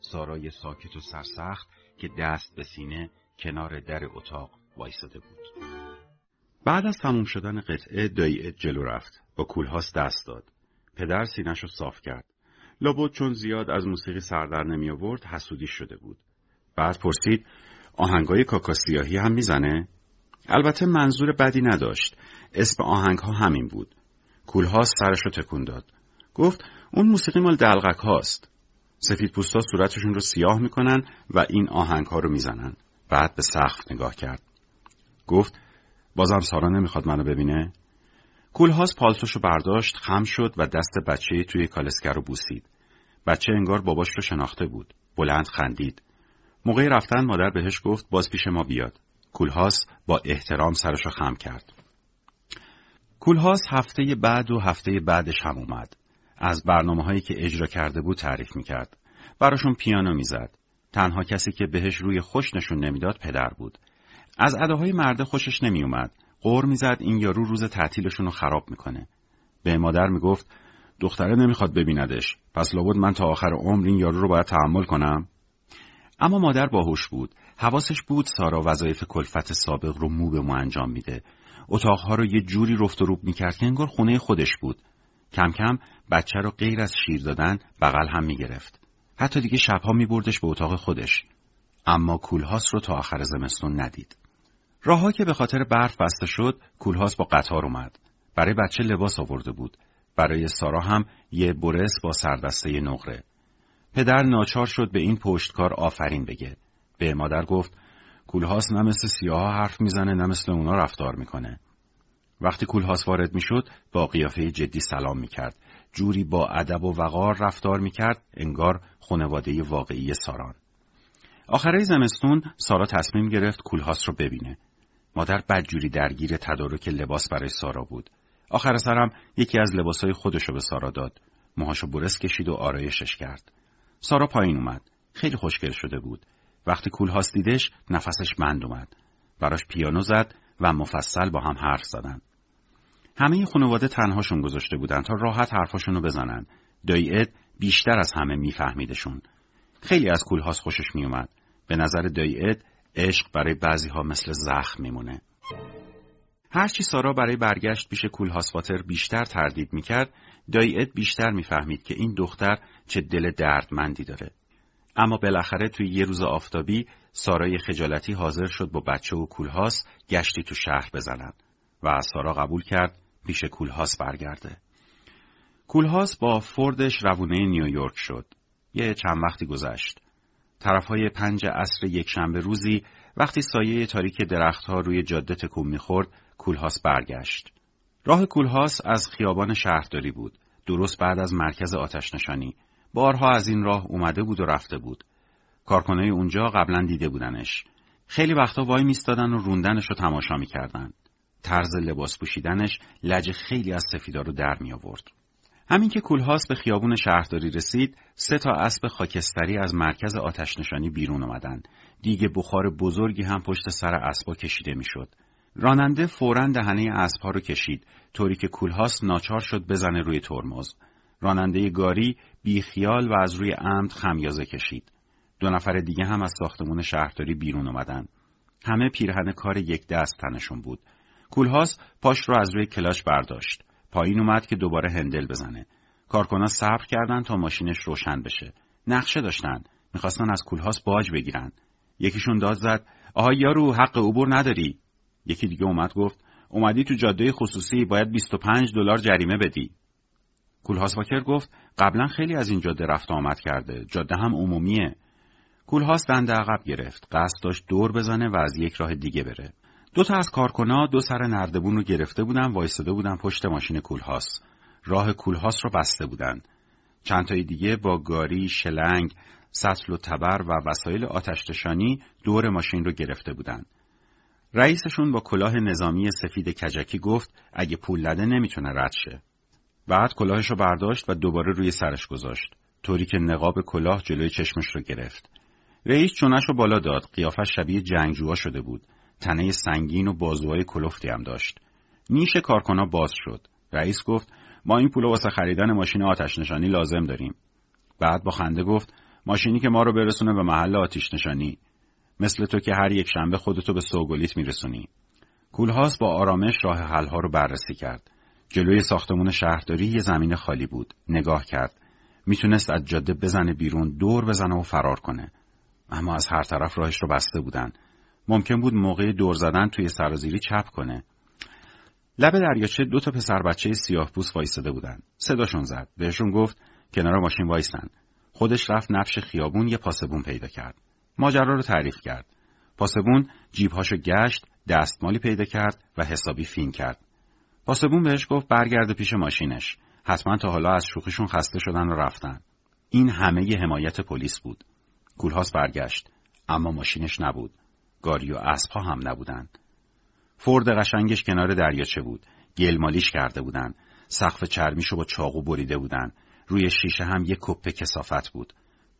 سارای ساکت و سرسخت که دست به سینه کنار در اتاق وایساده بود. بعد از تموم شدن قطعه دایی اد جلو رفت. با کول هاوس دست داد. پدر سینه‌ش رو صاف کرد. لابد چون زیاد از موسیقی سردر نمی آورد حسودی شده بود. بعد پرسید آهنگای کاکاسیاهی هم میزنه؟ البته منظور بدی نداشت. اسم آهنگ‌ها همین بود. کول هاوس سرش رو تکون داد. گفت اون موسیقی مال دلغک هاست. سفید پوستا صورتشون رو سیاه میکنن و این آهنگ ها رو میزنن. بعد به سقف نگاه کرد. گفت بازم سارا نمیخواد منو ببینه؟ کول هاوس پالتوش رو برداشت، خم شد و دست بچه توی کالسکه رو بوسید. بچه انگار باباش رو شناخته بود. بلند خندید. موقع رفتن مادر بهش گفت باز پیش ما بیاد. کول هاوس با احترام سرش رو خم کرد. کول هاوس هفته بعد و هفته بعدش هم اومد. از برنامه‌هایی که اجرا کرده بود تعریف می‌کرد. براشون پیانو می‌زد. تنها کسی که بهش روی خوش نشون نمیداد پدر بود. از اداهای مرده خوشش نمیومد. غر می‌زد این یارو روز تعطیلشون رو خراب می‌کنه. به مادر میگفت دختره نمیخواد ببیندش. پس لابد من تا آخر عمر این یارو رو باید تحمل کنم. اما مادر باهوش بود. حواسش بود سارا وظایف کلفت سابق رو مو به مو انجام میده. اتاق‌ها رو یه جوری رفت و روب می‌کرد که انگار خونه خودش بود. کم کم بچه رو غیر از شیر دادن بغل هم می‌گرفت. حتی دیگه شب‌ها می‌بردش به اتاق خودش. اما کول هاوس رو تا آخر زمستون ندید. راه‌ها که به خاطر برف بسته شد، کول هاوس با قطار اومد. برای بچه لباس آورده بود. برای سارا هم یه برس با سردسته نقره. پدر ناچار شد به این پشتکار آفرین بگه. به مادر گفت کول هاوس نه مثل سیاها حرف میزنه نه مثل اونا رفتار میکنه. وقتی کول هاوس وارد میشد با قیافه جدی سلام میکرد. جوری با ادب و وقار رفتار میکرد انگار خانواده واقعی ساران. آخرای زمستون سارا تصمیم گرفت کول هاوس رو ببینه. مادر بدجوری درگیر تدارک لباس برای سارا بود. آخر سرم یکی از لباسای خودش رو به سارا داد. موهاشو برس کشید و آرایشش کرد. سارا پایین اومد. خیلی خوشگل شده بود. وقتی کول هاوس دیدش نفسش بند اومد. براش پیانو زد و مفصل با هم حرف زدن. همه خانواده تنهاشون گذاشته بودن تا راحت حرفاشونو بزنن. دایی اد بیشتر از همه میفهمیدشون. خیلی از کول هاوس خوشش میومد. به نظر دایی اد عشق برای بعضی‌ها مثل زخم میمونه. هرچی سارا برای برگشت پیش کول هاوس واکر بیشتر تردید میکرد، دایی اد بیشتر میفهمید که این دختر چه دل دردمندی داره. اما بالاخره توی یه روز آفتابی سارای خجالتی حاضر شد با بچه و کول هاوس گشتی تو شهر بزنن و سارا قبول کرد پیش کول هاوس برگرده. کول هاوس با فوردش روونه نیویورک شد. یه چند وقتی گذشت. طرفهای پنج عصر یکشنبه روزی وقتی سایه تاریک درخت‌ها روی جاده تکون می‌خورد، کول هاوس برگشت. راه کول هاوس از خیابان شهرداری بود، درست بعد از مرکز آتش‌نشانی. بارها از این راه اومده بود و رفته بود. کارکنای اونجا قبلا دیده بودنش. خیلی وقتا وای میستادن و روندنش رو تماشا میکردن. طرز لباس پوشیدنش لج خیلی از سفیدا رو در می آورد. همین که کول هاوس به خیابون شهرداری رسید، سه تا اسب خاکستری از مرکز آتش نشانی بیرون اومدن. دیگه بخار بزرگی هم پشت سر اسبا کشیده میشد. راننده فوراً دهنه اسب‌ها رو کشید، طوری که کول هاوس ناچار شد بزنه روی ترمز. راننده گاری بی خیال و از روی عمد خمیازه کشید. دو نفر دیگه هم از ساختمون شهرداری بیرون اومدن. همه پیرهن کار یک دست تنشون بود. کول هاوس پاش رو از روی کلاچ برداشت. پایین اومد که دوباره هندل بزنه. کارکنان صبر کردن تا ماشینش روشن بشه. نقشه داشتن، میخواستن از کولهاس باج بگیرن. یکیشون داد زد: آها یارو حق عبور نداری. یکی دیگه اومد گفت: اومدی تو جاده خصوصی باید بیست و پنج دلار جریمه بدی. کول هاوس واکر گفت: قبلا خیلی از این جاده رفت آمد کرده، جاده هم عمومیه. کول هاوس دنده عقب گرفت، قصد داشت دور بزنه و از یک راه دیگه بره. دو تا از کارکن‌ها دو سر نردبون رو گرفته بودن، وایساده بودن پشت ماشین کول هاوس. راه کول هاوس رو بسته بودن. چند تای دیگه با گاری، شلنگ، سطل و تبر و وسایل آتش‌فشانی دور ماشین رو گرفته بودن. رئیسشون با کلاه نظامی سفید کجکی گفت: اگه پول نده نمیتونه رد شه. بعد کلاهش رو برداشت و دوباره روی سرش گذاشت، طوری که نقاب کلاه جلوی چشمش رو گرفت. رئیس چونش رو بالا داد، قیافش شبیه جنگجوها شده بود. تنه سنگین و بازوهای کلفتی هم داشت. نیش کارکنا باز شد. رئیس گفت: ما این پول واسه خریدن ماشین آتش نشانی لازم داریم. بعد با خنده گفت: ماشینی که ما رو برسونه به محل آتش نشانی. مثل تو که هر یک شنبه خودتو به سوگلیت میرسونی. کول هاوس با آرامش راه حل‌ها رو بررسی کرد. جلوی ساختمون شهرداری یه زمین خالی بود. نگاه کرد. میتونست از جاده بزنه بیرون، دور بزنه و فرار کنه. اما از هر طرف راهش رو بسته بودن. ممکن بود موقع دور زدن توی سرازیری چپ کنه. لب دریاچه دو تا پسر بچه سیاه‌پوست وایساده بودن. صداشون زد. بهشون گفت کنار ماشین وایسن. خودش رفت نبش خیابون، یه پاسبون پیدا کرد. ماجرا رو تعریف کرد. پاسبون جیب‌هاشو گشت، دستمالی پیدا کرد و حسابی فین کرد. پاسبون بهش گفت برگرد پیش ماشینش. حتما تا حالا از شوخیشون خسته شدن و رفتن. این همه ی حمایت پلیس بود. کول هاوس برگشت، اما ماشینش نبود. گاری و اسب‌ها هم نبودن. فورد قشنگش کنار دریاچه بود. گلمالیش کرده بودن. سقف چرمیشو با چاقو بریده بودن. روی شیشه هم یک کپه کثافت بود.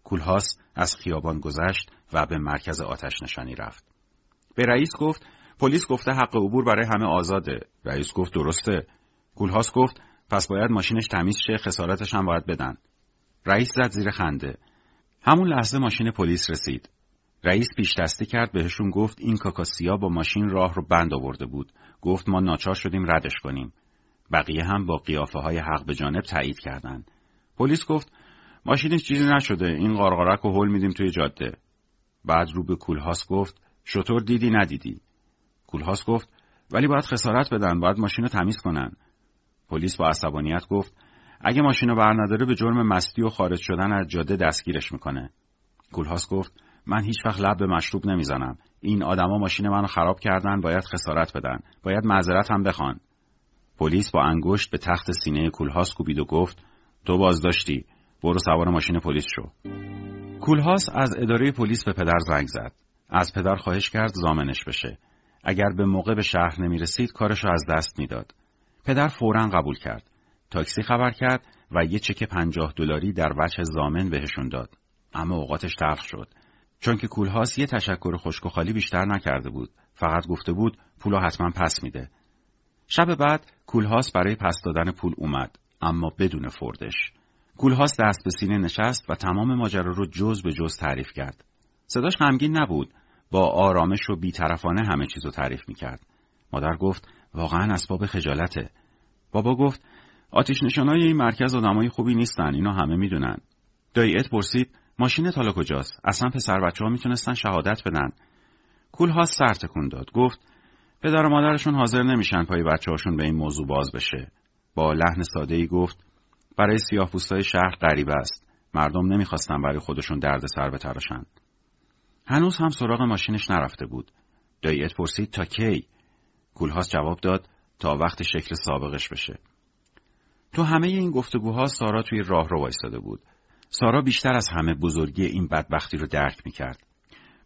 کول هاوس از خیابان گذشت و به مرکز آتش نشانی رفت. به رئیس گفت پلیس گفته حق عبور برای همه آزاده. رئیس گفت درسته. کول هاوس گفت پس باید ماشینش تمیز شه، خسارتش هم باید بدن. رئیس زد زیر خنده. همون لحظه ماشین پلیس رسید. رئیس پیش دستی کرد، بهشون گفت این کاکاسیا با ماشین راه رو بند آورده بود. گفت ما ناچار شدیم ردش کنیم. بقیه هم با قیافه‌های حق به جانب تایید کردند. پلیس گفت ماشینش چیزی نشده، این قارقارک رو هول میدیم توی جاده. بعد رو به کول هاوس گفت شطور دیدی ندیدی؟ کول هاوس گفت ولی باید خسارت بدن، باید ماشین رو تمیز کنن. پلیس با عصبانیت گفت اگه ماشین رو برنداره به جرم مستی و خارج شدن از جاده دستگیرش میکنه. کول هاوس گفت من هیچ وقت لب به مشروب نمیزنم. این آدما ماشین منو خراب کردن، باید خسارت بدن، باید معذرت هم بخوان. پلیس با انگشت به تخت سینه کول هاوس کوبید و گفت تو بازداشتی، برو سوار ماشین پلیس شو. کول هاوس از اداره پلیس به پدر زنگ زد. از پدر خواهش کرد ضامنش بشه. اگر به موقع به شهر نمیرسید کارشو از دست میداد. پدر فوراً قبول کرد. تاکسی خبر کرد و یه چک پنجاه دلاری در وجه ضامن بهشون داد. اما اوقاتش تلخ شد. چون که کول هاوس یه تشکر خشک و خالی بیشتر نکرده بود. فقط گفته بود پولو حتما پس میده. شب بعد کول هاوس برای پس دادن پول اومد، اما بدون فوردش. کول هاوس دست به سینه نشست و تمام ماجرا رو جز به جز تعریف کرد. صداش غمگین نبود، با آرامش و بی‌طرفانه همه چیزو تعریف می‌کرد. مادر گفت واقعاً اسباب خجالته. بابا گفت آتش نشانای این مرکز آدمای خوبی نیستن، اینو همه میدونن. داییت پرسید ماشینت حالا کجاست؟ اصلا پسر بچه‌ها میتونستن شهادت بدن. کول هاوس سر تکون داد، گفت پدر و مادرشون حاضر نمیشن پای بچه‌هاشون به این موضوع باز بشه. با لحن ساده‌ای گفت برای سیاه‌پوستای شهر غریبه است. مردم نمیخواستن برای خودشون دردسر بتراشن. هنوز هم سراغ ماشینش نرفته بود. داییت پرسید تا کی؟ کول هاوس جواب داد تا وقت شکل سابقش بشه. تو همه این گفتگوها سارا توی راه رو وایساده بود. سارا بیشتر از همه بزرگی این بدبختی رو درک میکرد.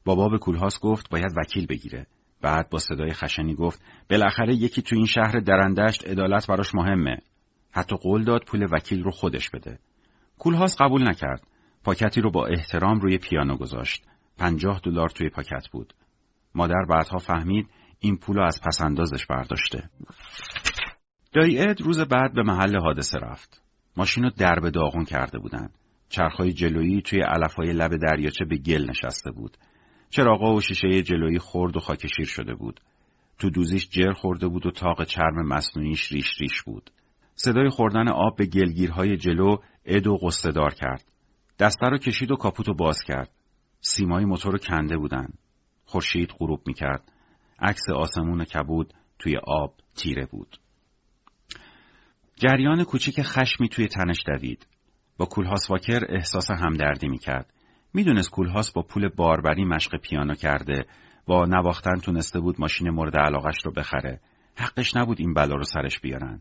بابا به کول هاوس گفت باید وکیل بگیره. بعد با صدای خشنی گفت بالاخره یکی تو این شهر درندشت عدالت براش مهمه. حتی قول داد پول وکیل رو خودش بده. کول هاوس قبول نکرد. پاکتی رو با احترام روی پیانو گذاشت. پنجاه دلار توی پاکت بود. مادر بعدها فهمید این پولو از پسندازش برداشته. داییت روز بعد به محل حادثه رفت. ماشینو در به داغون کرده بودن. چرخهای جلویی توی علفهای لب دریاچه به گل نشسته بود. چراغا و شیشه جلویی خرد و خاکشیر شده بود. تو دوزیش جر خورده بود و تاق چرم مصنوعیش ریش ریش بود. صدای خوردن آب به گلگیرهای جلو ادو غصه‌دار کرد. دسته رو کشید و کاپوتو باز کرد. سیمای موتور رو کنده بودن. خورشید غروب می‌کرد. عکس آسمون کبود توی آب تیره بود. جریان کوچیک خشمی توی تنش دوید. با کول هاوس واکر احساس همدردی می‌کرد. می‌دونست کول هاوس با پول باربری مشق پیانو کرده، با نواختن تونسته بود ماشین مورد علاقش رو بخره. حقش نبود این بلا رو سرش بیارن.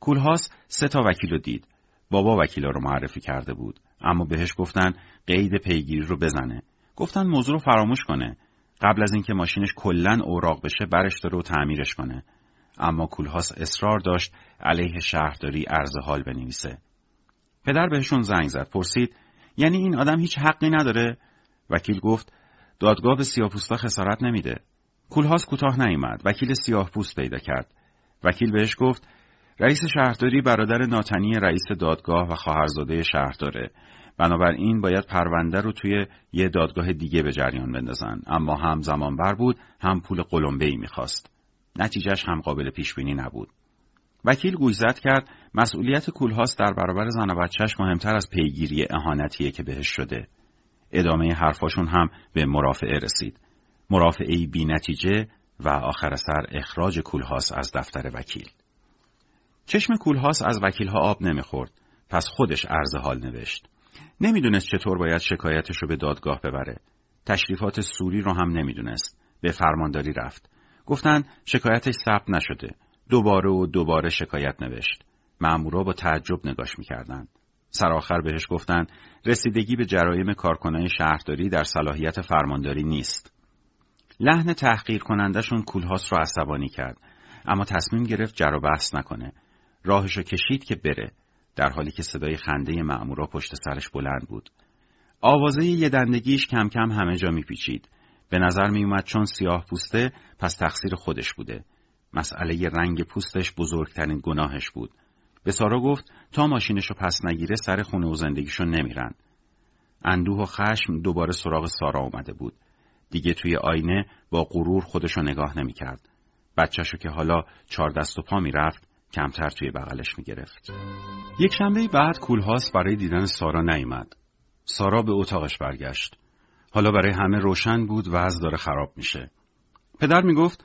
کول هاوس سه تا وکیل رو دید. بابا وکیلا رو معرفی کرده بود، اما بهش گفتن قید پیگیری رو بزنه. گفتن موضوع رو فراموش کنه. قبل از اینکه ماشینش کلاً اوراق بشه برش داره و تعمیرش کنه. اما کول هاوس اصرار داشت علیه شهرداری عرض حال بنویسه. پدر بهشون زنگ زد، پرسید یعنی این آدم هیچ حقی نداره؟ وکیل گفت دادگاه به سیاه‌پوستا خسارت نمیده. کول هاوس کوتاه نیامد، وکیل سیاه‌پوست پیدا کرد. وکیل بهش گفت رئیس شهرداری برادر ناتنی رئیس دادگاه و خواهرزاده شهرداره. بنابراین باید پرونده رو توی یه دادگاه دیگه به جریان بندازن، اما هم زمانبر بود، هم پول قلمبه‌ای می‌خواست. نتیجهش هم قابل پیش‌بینی نبود. وکیل گوشزد کرد مسئولیت کول هاوس در برابر زن و بچه‌ش مهمتر از پیگیری اهانتیه که بهش شده. ادامه حرفاشون هم به مرافعه رسید. مرافعه‌ای بی‌نتیجه و آخر سر اخراج کول هاوس از دفتر وکیل. چشم کول هاوس از وکیل‌ها آب نمی‌خورد، پس خودش عرض حال نوشت. نمی‌دونست چطور باید شکایتش رو به دادگاه ببره. تشریفات سوری رو هم نمی‌دونست. به فرمانداری رفت. گفتن شکایتش ثبت نشده. دوباره و دوباره شکایت نوشت. مامورا با تعجب نگاش می‌کردند. سرآخر بهش گفتن رسیدگی به جرایم کارکنان شهرداری در صلاحیت فرمانداری نیست. لحن تحقیر کنندشون کول هاوس رو عصبانی کرد، اما تصمیم گرفت جر و بحث نکنه. راهشو کشید که بره، در حالی که صدای خنده مأمورا پشت سرش بلند بود. آوازه یه دندگیش کم کم همه جا میپیچید. به نظر میومد چون سیاه پوسته پس تقصیر خودش بوده. مسئله رنگ پوستش بزرگترین گناهش بود. به سارا گفت تا ماشینشو پس نگیره سر خونه و زندگیشو نمیرن. اندوه و خشم دوباره سراغ سارا اومده بود. دیگه توی آینه با غرور خودشو نگاه نمیکرد. بچه‌شو که حالا چهار دست و پا میرفت کمتر توی بغلش میگرفت. یک شنبه بعد کول هاوس برای دیدن سارا نیامد. سارا به اتاقش برگشت. حالا برای همه روشن بود وضع داره خراب میشه. پدر میگفت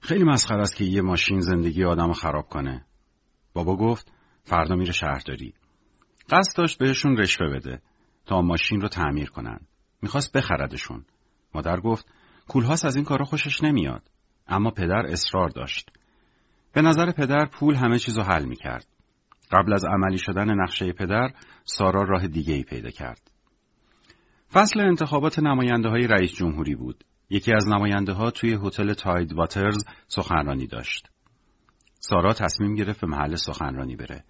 خیلی مسخره است که یه ماشین زندگی آدمو خراب کنه. بابا گفت فردا میره شهرداری. قصد داشت بهشون رشوه بده تا ماشین رو تعمیر کنن. میخواست بخردشون. مادر گفت کول هاوس از این کارا خوشش نمیاد. اما پدر اصرار داشت. به نظر پدر پول همه چیزو حل میکرد. قبل از عملی شدن نقشه پدر، سارا راه دیگه‌ای پیدا کرد. فصل انتخابات نماینده‌های رئیس جمهوری بود. یکی از نماینده‌ها توی هتل تاید واترز سخنرانی داشت. سارا تصمیم گرفت به محل سخنرانی بره.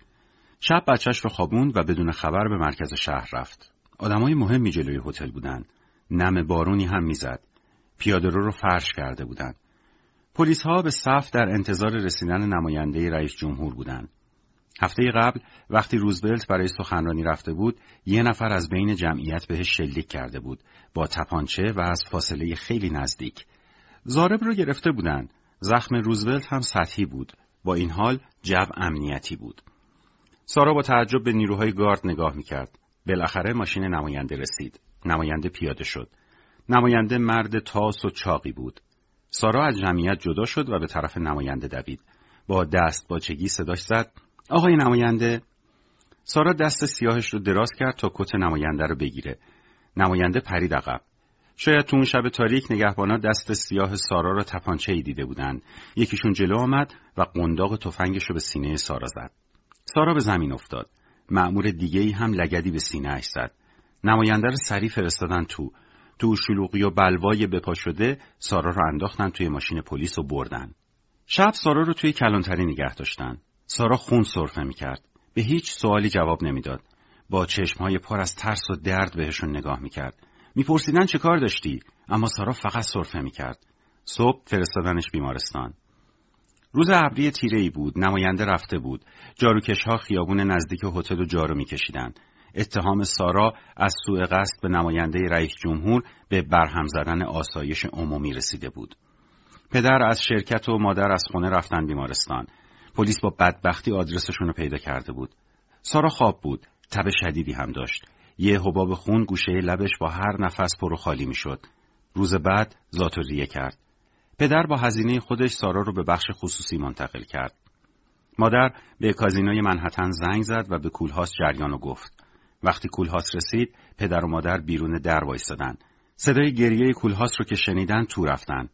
شب بچه‌ش رو خوابوند و بدون خبر به مرکز شهر رفت. آدمای مهمی جلوی هتل بودن. نم بارونی هم میزد. پیاده‌رو رو فرش کرده بودن. پلیس‌ها به صف در انتظار رسیدن نماینده رئیس جمهور بودند. هفته قبل وقتی روزولت برای سخنرانی رفته بود، یه نفر از بین جمعیت بهش شلیک کرده بود با تپانچه و از فاصله خیلی نزدیک. ضارب رو گرفته بودند. زخم روزولت هم سطحی بود. با این حال جو امنیتی بود. سارا با تعجب به نیروهای گارد نگاه می‌کرد. بالاخره ماشین نماینده رسید. نماینده پیاده شد. نماینده مرد تاس و چاقی بود. سارا از جمعیت جدا شد و به طرف نماینده دوید. با دست باچگی صداش زد آقای نماینده. سارا دست سیاهش رو دراز کرد تا کت نماینده رو بگیره. نماینده پرید عقب. شاید تو اون شب تاریک نگهبانا دست سیاه سارا را تپانچه‌ای دیده بودن. یکیشون جلو آمد و قنداق تفنگش رو به سینه سارا زد. سارا به زمین افتاد. مأمور دیگه‌ای هم لگدی به سینه‌اش زد. نماینده رو سریع فرستادن تو. تو شلوغی و بلوای بپا شده سارا رو انداختن توی ماشین پلیس و بردن. شب سارا رو توی کلانتری نگه داشتن. سارا خون سرفه می‌کرد. به هیچ سوالی جواب نمیداد. با چشم‌های پر از ترس و درد بهشون نگاه می‌کرد. می‌پرسیدن چه کار داشتی؟ اما سارا فقط سرفه می‌کرد. صبح فرستادنش بیمارستان. روز ابری تیره‌ای بود. نماینده رفته بود. جاروکش‌ها خیابون نزدیک هتل رو جارو می‌کشیدند. اتهام سارا از سوء قصد به نماینده رئیس جمهور به برهم زدن آسایش عمومی رسیده بود. پدر از شرکت و مادر از خونه رفتن بیمارستان. پلیس با بدبختی آدرسشون رو پیدا کرده بود. سارا خواب بود، تب شدیدی هم داشت. یه حباب خون گوشه لبش با هر نفس پر و خالی میشد. روز بعد ذات و ریه کرد. پدر با هزینه خودش سارا رو به بخش خصوصی منتقل کرد. مادر به کازینوی منهتن زنگ زد و به کول هاوس جریانو گفت. وقتی کول هاوس رسید، پدر و مادر بیرون در وایسادن. صدای گریه کول هاوس رو که شنیدن تو رفتن.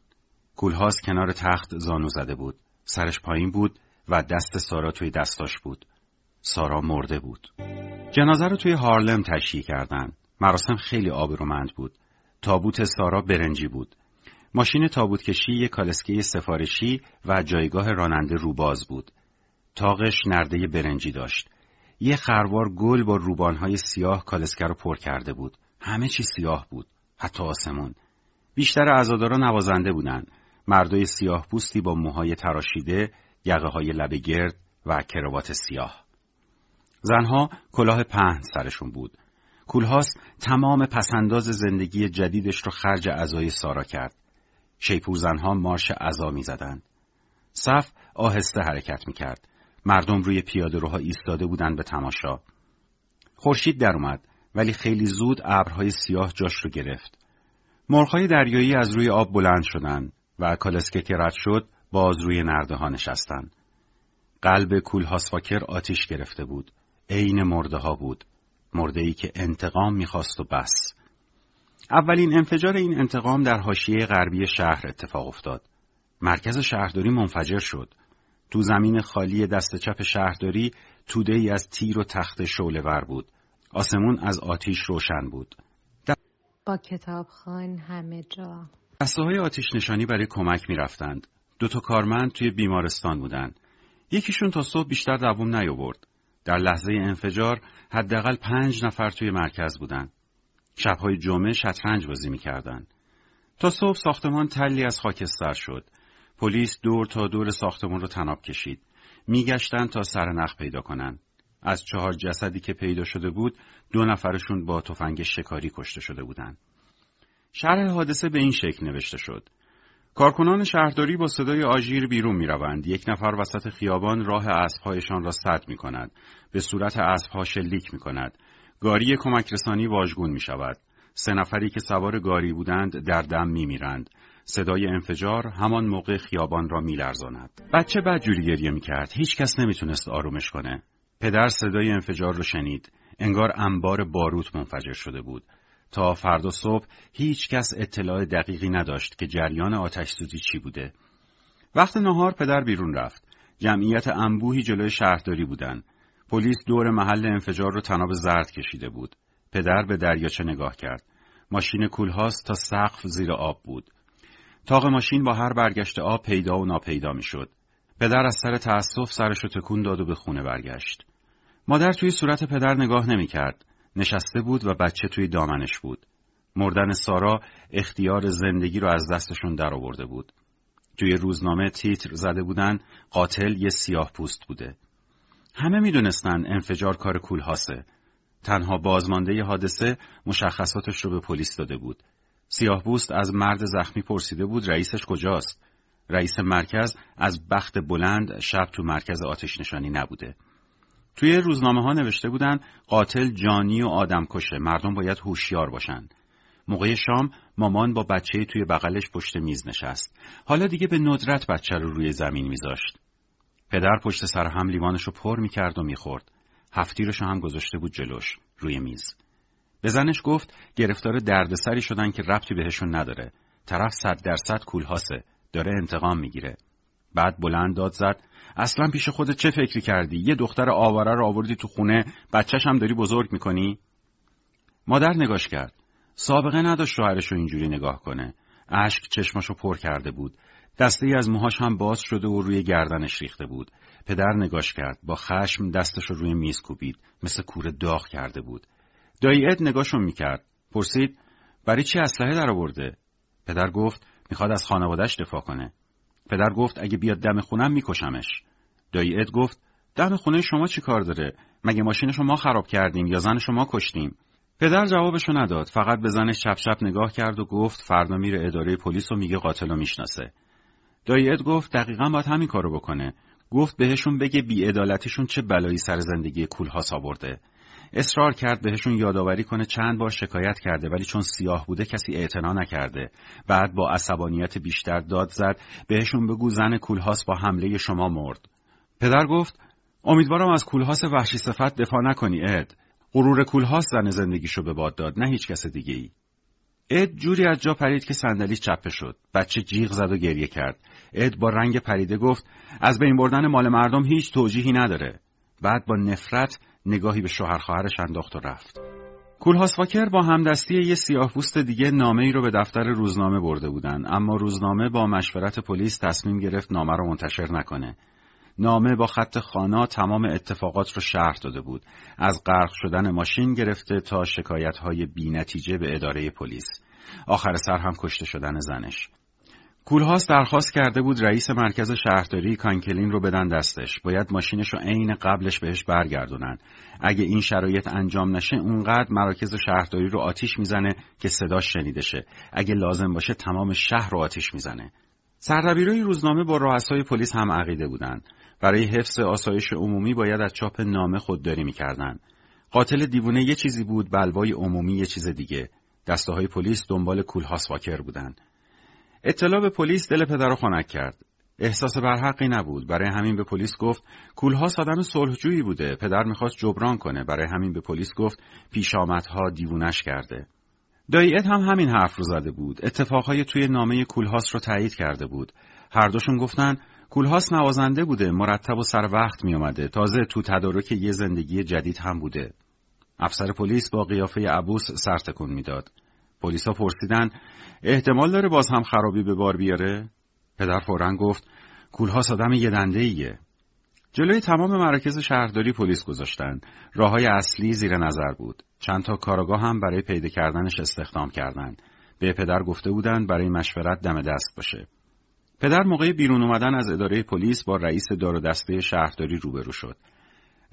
کول هاوس کنار تخت زانو زده بود. سرش پایین بود و دست سارا توی دستاش بود. سارا مرده بود. جنازه رو توی هارلم تشییع کردن. مراسم خیلی آبرومند بود. تابوت سارا برنجی بود. ماشین تابوت کشی یک کالسکه سفارشی و جایگاه راننده روباز بود. تاقش نرده برنجی داشت. یه خروار گل با روبانهای سیاه کالسکه رو پر کرده بود. همه چی سیاه بود، حتی آسمون. بیشتر عزادارا نوازنده بودن. مردای سیاه پوستی با موهای تراشیده، یقه های لب گرد و کراوات سیاه. زنها کلاه پهن سرشون بود. کول هاوس تمام پسنداز زندگی جدیدش رو خرج عزای سارا کرد. شیپور زنها مارش عزا می زدن. صف آهسته حرکت می کرد. مردم روی پیاده روها ایستاده بودند به تماشا. خورشید در اومد، ولی خیلی زود ابرهای سیاه جاش رو گرفت. مرغ‌های دریایی از روی آب بلند شدند و کالسکه که رد شد باز روی نرده ها نشستند. قلب کول هاوس واکر آتش گرفته بود. عین مرده ها بود. مرده ای که انتقام میخواست و بس. اولین انفجار این انتقام در حاشیه غربی شهر اتفاق افتاد. مرکز شهرداری منفجر شد. تو زمین خالی دست چپ شهرداری توده‌ای از تیر و تخت شعله‌ور بود. آسمون از آتش روشن بود. با کتابخوان همه جا. دسته‌های آتش نشانی برای کمک می رفتند. دو تا کارمند توی بیمارستان بودند. یکیشون تا صبح بیشتر دوام نیاورد. در لحظه انفجار حداقل پنج نفر توی مرکز بودند. شب‌های جمعه شطرنج بازی می‌کردند. تا صبح ساختمان تلی از خاکستر شد. پلیس دور تا دور ساختمان رو طناب کشید. میگشتن تا سرنخ پیدا کنن. از چهار جسدی که پیدا شده بود، دو نفرشون با تفنگ شکاری کشته شده بودن. شرح حادثه به این شکل نوشته شد. کارکنان شهرداری با صدای آژیر بیرون میروند. یک نفر وسط خیابان راه اسب‌هایشان را سد میکند. به صورت اسب‌ها شلیک میکند. گاری کمک رسانی واژگون میشود. سه نفری که سوار گاری بودند در دم میمیرند. صدای انفجار همان موقع خیابان را میلرزاند. بچه بدجوری گریه میکرد. هیچ کس نمیتونست آرومش کنه. پدر صدای انفجار رو شنید. انگار انبار باروت منفجر شده بود. تا فردا صبح هیچ کس اطلاع دقیقی نداشت که جریان آتش‌سوزی چی بوده. وقت نهار پدر بیرون رفت. جمعیت انبوهی جلوی شهرداری بودن. پلیس دور محل انفجار رو طناب زرد کشیده بود. پدر به دریاچه نگاه کرد. ماشین کول هاوس تا سقف زیر آب بود. تاق ماشین با هر برگشت آب پیدا و ناپیدا می شد. پدر از سر تأسف سرش رو تکون داد و به خونه برگشت. مادر توی صورت پدر نگاه نمی کرد. نشسته بود و بچه توی دامنش بود. مردن سارا اختیار زندگی رو از دستشون در آورده بود. توی روزنامه تیتر زده بودن قاتل یه سیاه پوست بوده. همه می دونستن انفجار کار کول هاوسه. تنها بازمانده ی حادثه مشخصاتش رو به پلیس داده بود. سیاه‌پوست از مرد زخمی پرسیده بود رئیسش کجاست؟ رئیس مرکز از بخت بلند شب تو مرکز آتش نشانی نبوده. توی روزنامه ها نوشته بودن قاتل جانی و آدم کشه. مردم باید هوشیار باشن. موقع شام مامان با بچه توی بغلش پشت میز نشست. حالا دیگه به ندرت بچه رو روی زمین میذاشت. پدر پشت سر هم لیوانش رو پر میکرد و میخورد. هفتیرش هم گذاشته بود جلوش روی میز. به زنش گفت گرفتار دردسری شدن که ربطی بهشون نداره. طرف صد درصد کول هاوسه. داره انتقام میگیره. بعد بلند داد زد. اصلا پیش خودت چه فکری کردی؟ یه دختر آواره رو آوردی تو خونه، بچه‌ش هم داری بزرگ میکنی؟ مادر نگاش کرد. سابقه نداشت شوهرش رو اینجوری نگاه کنه. اشک چشماشو پر کرده بود. دسته‌ای از موهاش هم باز شده و روی گردنش ریخته بود. پدر نگاش کرد. با خشم دستش رو روی میز کوبید. مثل کوره داغ کرده بود. دایی اد نگاشون میکرد. پرسید برای چی اسلحه در آورده؟ پدر گفت میخواد از خانواده‌اش دفاع کنه. پدر گفت اگه بیاد دم خونم میکشمش. دایی اد گفت دم خونه شما چی کار داره؟ مگه ماشین شما خراب کردیم یا زن شما کشتیم؟ پدر جوابشو نداد. فقط به زنش چپ چپ نگاه کرد و گفت فردا میره اداره پلیس و میگه قاتلو میشناسه. دایی اد گفت دقیقاً باید همین کارو بکنه. گفت بهشون بگه بی‌عدالتیشون چه بلایی سر زندگی کولهاوس آورده. اصرار کرد بهشون یادآوری کنه چند بار شکایت کرده ولی چون سیاه بوده کسی اعتنا نکرده. بعد با عصبانیت بیشتر داد زد بهشون بگو زن کولهاوس با حمله شما مرد. پدر گفت امیدوارم از کولهاوس وحشی صفت دفاع نکنی اد. غرور کولهاوس زن زندگیشو به باد داد، نه هیچ کس دیگه‌ای. اد جوری از جا پرید که صندلی چپه شد. بچه جیغ زد و گریه کرد. اد با رنگ پریده گفت از بین بردن مال مردم هیچ توجیهی نداره. بعد با نفرت نگاهی به شوهر خواهرش انداخت و رفت. کولهاوس واکر با همدستی یه سیاه‌پوست دیگه نامه‌ای رو به دفتر روزنامه برده بودن، اما روزنامه با مشورت پلیس تصمیم گرفت نامه رو منتشر نکنه. نامه با خط خوانا تمام اتفاقات رو شرح داده بود، از غرق شدن ماشین گرفته تا شکایت‌های بی‌نتیجه به اداره پلیس. آخر سر هم کشته شدن زنش. کولهاوس درخواست کرده بود رئیس مرکز شهرداری کانکلین رو بدن دستش، باید ماشینش رو عین قبلش بهش برگردونن. اگه این شرایط انجام نشه اونقدر مراکز شهرداری رو آتیش میزنه که صداش شنیده شه، اگه لازم باشه تمام شهر رو آتیش میزنه. سردبیرای روزنامه با رؤسای پلیس هم عقیده بودن. برای حفظ آسایش عمومی باید از چاپ نامه خودداری میکردن. قاتل دیوونه یه چیزی بود، بلوای عمومی یه چیز دیگه. دسته‌های پلیس دنبال کولهاوس واکر بودن. اطلاع به پلیس دل پدر رو خنک کرد. احساس برحقی نبود، برای همین به پلیس گفت کولهاوس آدم صلحجویی بوده، پدر میخواست جبران کنه، برای همین به پلیس گفت پیشامدها دیوونش کرده. داییت هم همین حرف رو زده بود، اتفاقهای توی نامه کولهاوس رو تایید کرده بود. هر دوشون گفتن کولهاوس نوازنده بوده، مرتب و سر وقت می اومده، تازه تو تدارک یه زندگی جدید هم بوده. افسر پلیس با قیافه عبوس سر تکون میداد. پلیسا پرسیدن احتمال داره باز هم خرابی به بار بیاره؟ پدر فوراً گفت کولهاوس آدم یه دنده ایه. جلوی تمام مراکز شهرداری پلیس گذاشتن. راههای اصلی زیر نظر بود. چند تا کارآگاه هم برای پیدا کردنش استخدام کردند. به پدر گفته بودند برای مشورت دم دست باشه. پدر موقع بیرون اومدن از اداره پلیس با رئیس دار و دسته شهرداری روبرو شد.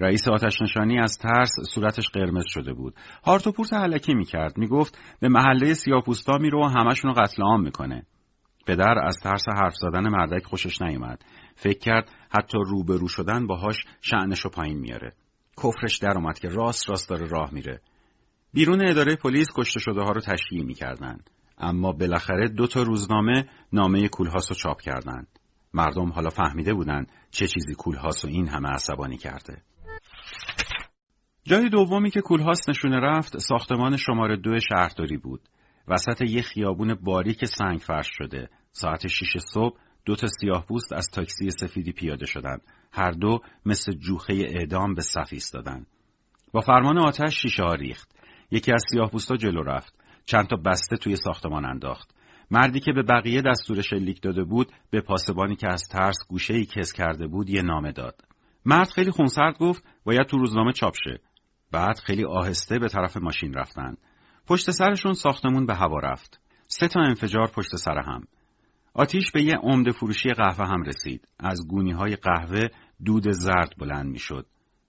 رئیس آتش نشانی از ترس صورتش قرمز شده بود. هارت و پورت هلکی می‌کرد. میگفت به محله سیاه‌پوستا میره و همشون رو قتل عام می‌کنه. پدر از ترس حرف زدن مردک خوشش نیومد. فکر کرد حتی روبرو شدن باهاش شأنشو پایین میاره. کفرش در اومد که راست راست داره راه میره. بیرون اداره پلیس کشته شده ها رو تشییع می‌کردن. اما بالاخره دو تا روزنامه نامه کولهاوس رو چاپ کردند. مردم حالا فهمیده بودن چه چیزی کولهاوس رو این همه عصبانی کرده. جای دومی که کولهاوس نشونه رفت ساختمان شماره دو شهرداری بود، وسط یه خیابون باریک سنگ فرش شده. ساعت شیش صبح دو تا سیاه‌پوست از تاکسی سفیدی پیاده شدند. هر دو مثل جوخه اعدام به صف ایستادند. با فرمان آتش شیشه‌ها ریخت. یکی از سیاه‌پوستا جلو رفت، چند تا بسته توی ساختمان انداخت. مردی که به بقیه دستور شلیک داده بود به پاسبانی که از ترس گوشه‌ای کز کرده بود یه نامه داد. مرد خیلی خونسرد گفت باید تو روزنامه چاپ شه. بعد خیلی آهسته به طرف ماشین رفتند. پشت سرشون ساختمون به هوا رفت. سه تا انفجار پشت سر هم. آتیش به یه عمده فروشی قهوه هم رسید. از گونی‌های قهوه دود زرد بلند می‌شد.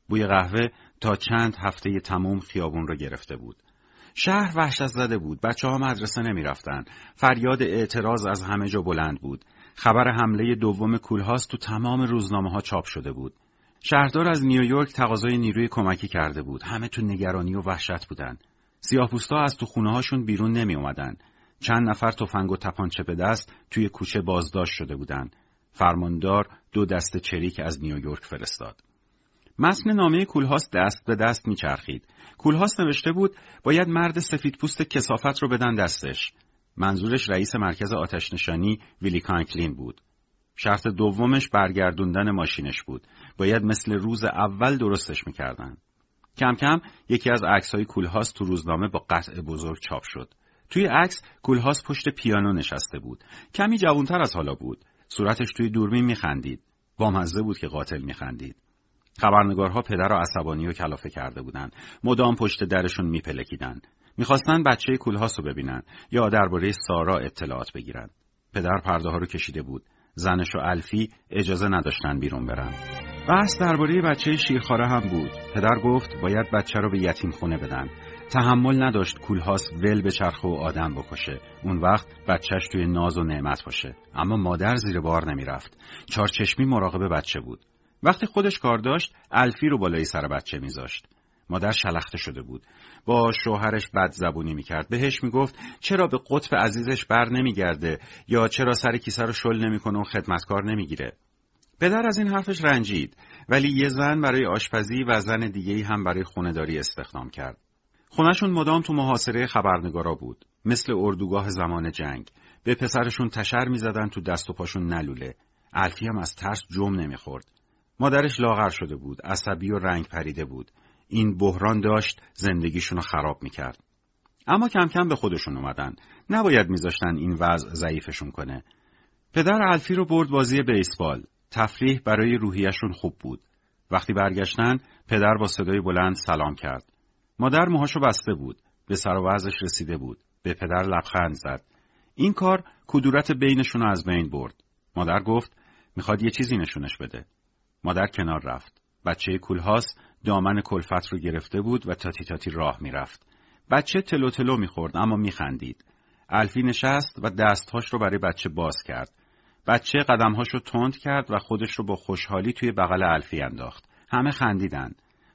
بوی قهوه تا چند هفته تمام خیابون رو گرفته بود. شهر وحشت زده بود. بچه‌ها مدرسه نمی‌رفتن. فریاد اعتراض از همه جا بلند بود. خبر حمله دوم کولهاوس تو تمام روزنامه‌ها چاپ شده بود. شهردار از نیویورک تقاضای نیروی کمکی کرده بود. همه تو نگرانی و وحشت بودن. سیاه‌پوستا از تو خونه‌هاشون بیرون نمی‌اومدن. چند نفر تفنگ و تپانچه به دست توی کوچه بازداشت شده بودن. فرماندار دو دسته چریک از نیویورک فرستاد. متن نامه کولهاوس دست به دست می‌چرخید. کولهاوس نوشته بود باید مرد سفیدپوست کثافت رو بدن دستش. منظورش رئیس مرکز آتش‌نشانی ویلی کانکلین بود. شرط دومش برگردوندن ماشینش بود. باید مثل روز اول درستش می‌کردن. کم کم یکی از عکس‌های کولهاوس تو روزنامه با قطع بزرگ چاپ شد. توی عکس کولهاوس پشت پیانو نشسته بود. کمی جوان‌تر از حالا بود. صورتش توی دوربین می‌خندید. بامزه بود که قاتل می‌خندید. خبرنگارها پدر را عصبانی و کلافه کرده بودند. مدام پشت درشون می‌پلکیدند. می‌خواستن بچه کولهاوس رو ببینن یا درباره سارا اطلاعات بگیرن. پدر پرده‌ها رو کشیده بود. زنش و الفی اجازه نداشتن بیرون برن. بحث درباره بچه شیرخواره هم بود. پدر گفت باید بچه رو به یتیم خونه بدن. تحمل نداشت کولهاوس ول به چرخ و آدم بکشه. اون وقت بچهش توی ناز و نعمت باشه. اما مادر زیر بار نمی رفت. چارچشمی مراقب بچه بود. وقتی خودش کار داشت، الفی رو بالای سر بچه میذاشت. مادر شلخته شده بود. با شوهرش بد زبونی میکرد. بهش میگفت چرا به قطب عزیزش بر نمیگرده یا چرا سر کیسه رو شل نمیکنه و خدمتکار نمیگیره. پدر از این حرفش رنجید، ولی یه زن برای آشپزی و زن دیگه‌ای هم برای خونه‌داری استخدام کرد. خونه‌شون مدام تو محاصره خبرنگارا بود، مثل اردوگاه زمان جنگ. به پسرشون تشر می‌زدن تو دست و پاشون نلوله. الفی هم از ترس جم نمی‌خورد. مادرش لاغر شده بود، عصبی و رنگ پریده بود. این بحران داشت زندگیشون رو خراب می‌کرد. اما کم کم به خودشون اومدن. نباید می‌ذاشتن این وضع ضعیفشون کنه. پدر الفی رو برد بازی بیسبال. تفریح برای روحیشون خوب بود. وقتی برگشتن، پدر با صدای بلند سلام کرد. مادر موهاشو بسته بود، به سر و وضعش رسیده بود. به پدر لبخند زد. این کار کدورت بینشون رو از بین برد. مادر گفت میخواد یه چیزی نشونش بده. مادر کنار رفت. بچه کولهاس دامن کلفت رو گرفته بود و تاتی تاتی راه میرفت. بچه تلو تلو میخورد اما میخندید. الفی نشست و دستهاش رو برای بچه باز کرد. بچه قدمهاشو تند کرد و خودش رو با خوشحالی توی بغل الفی انداخت. همه خندیدن.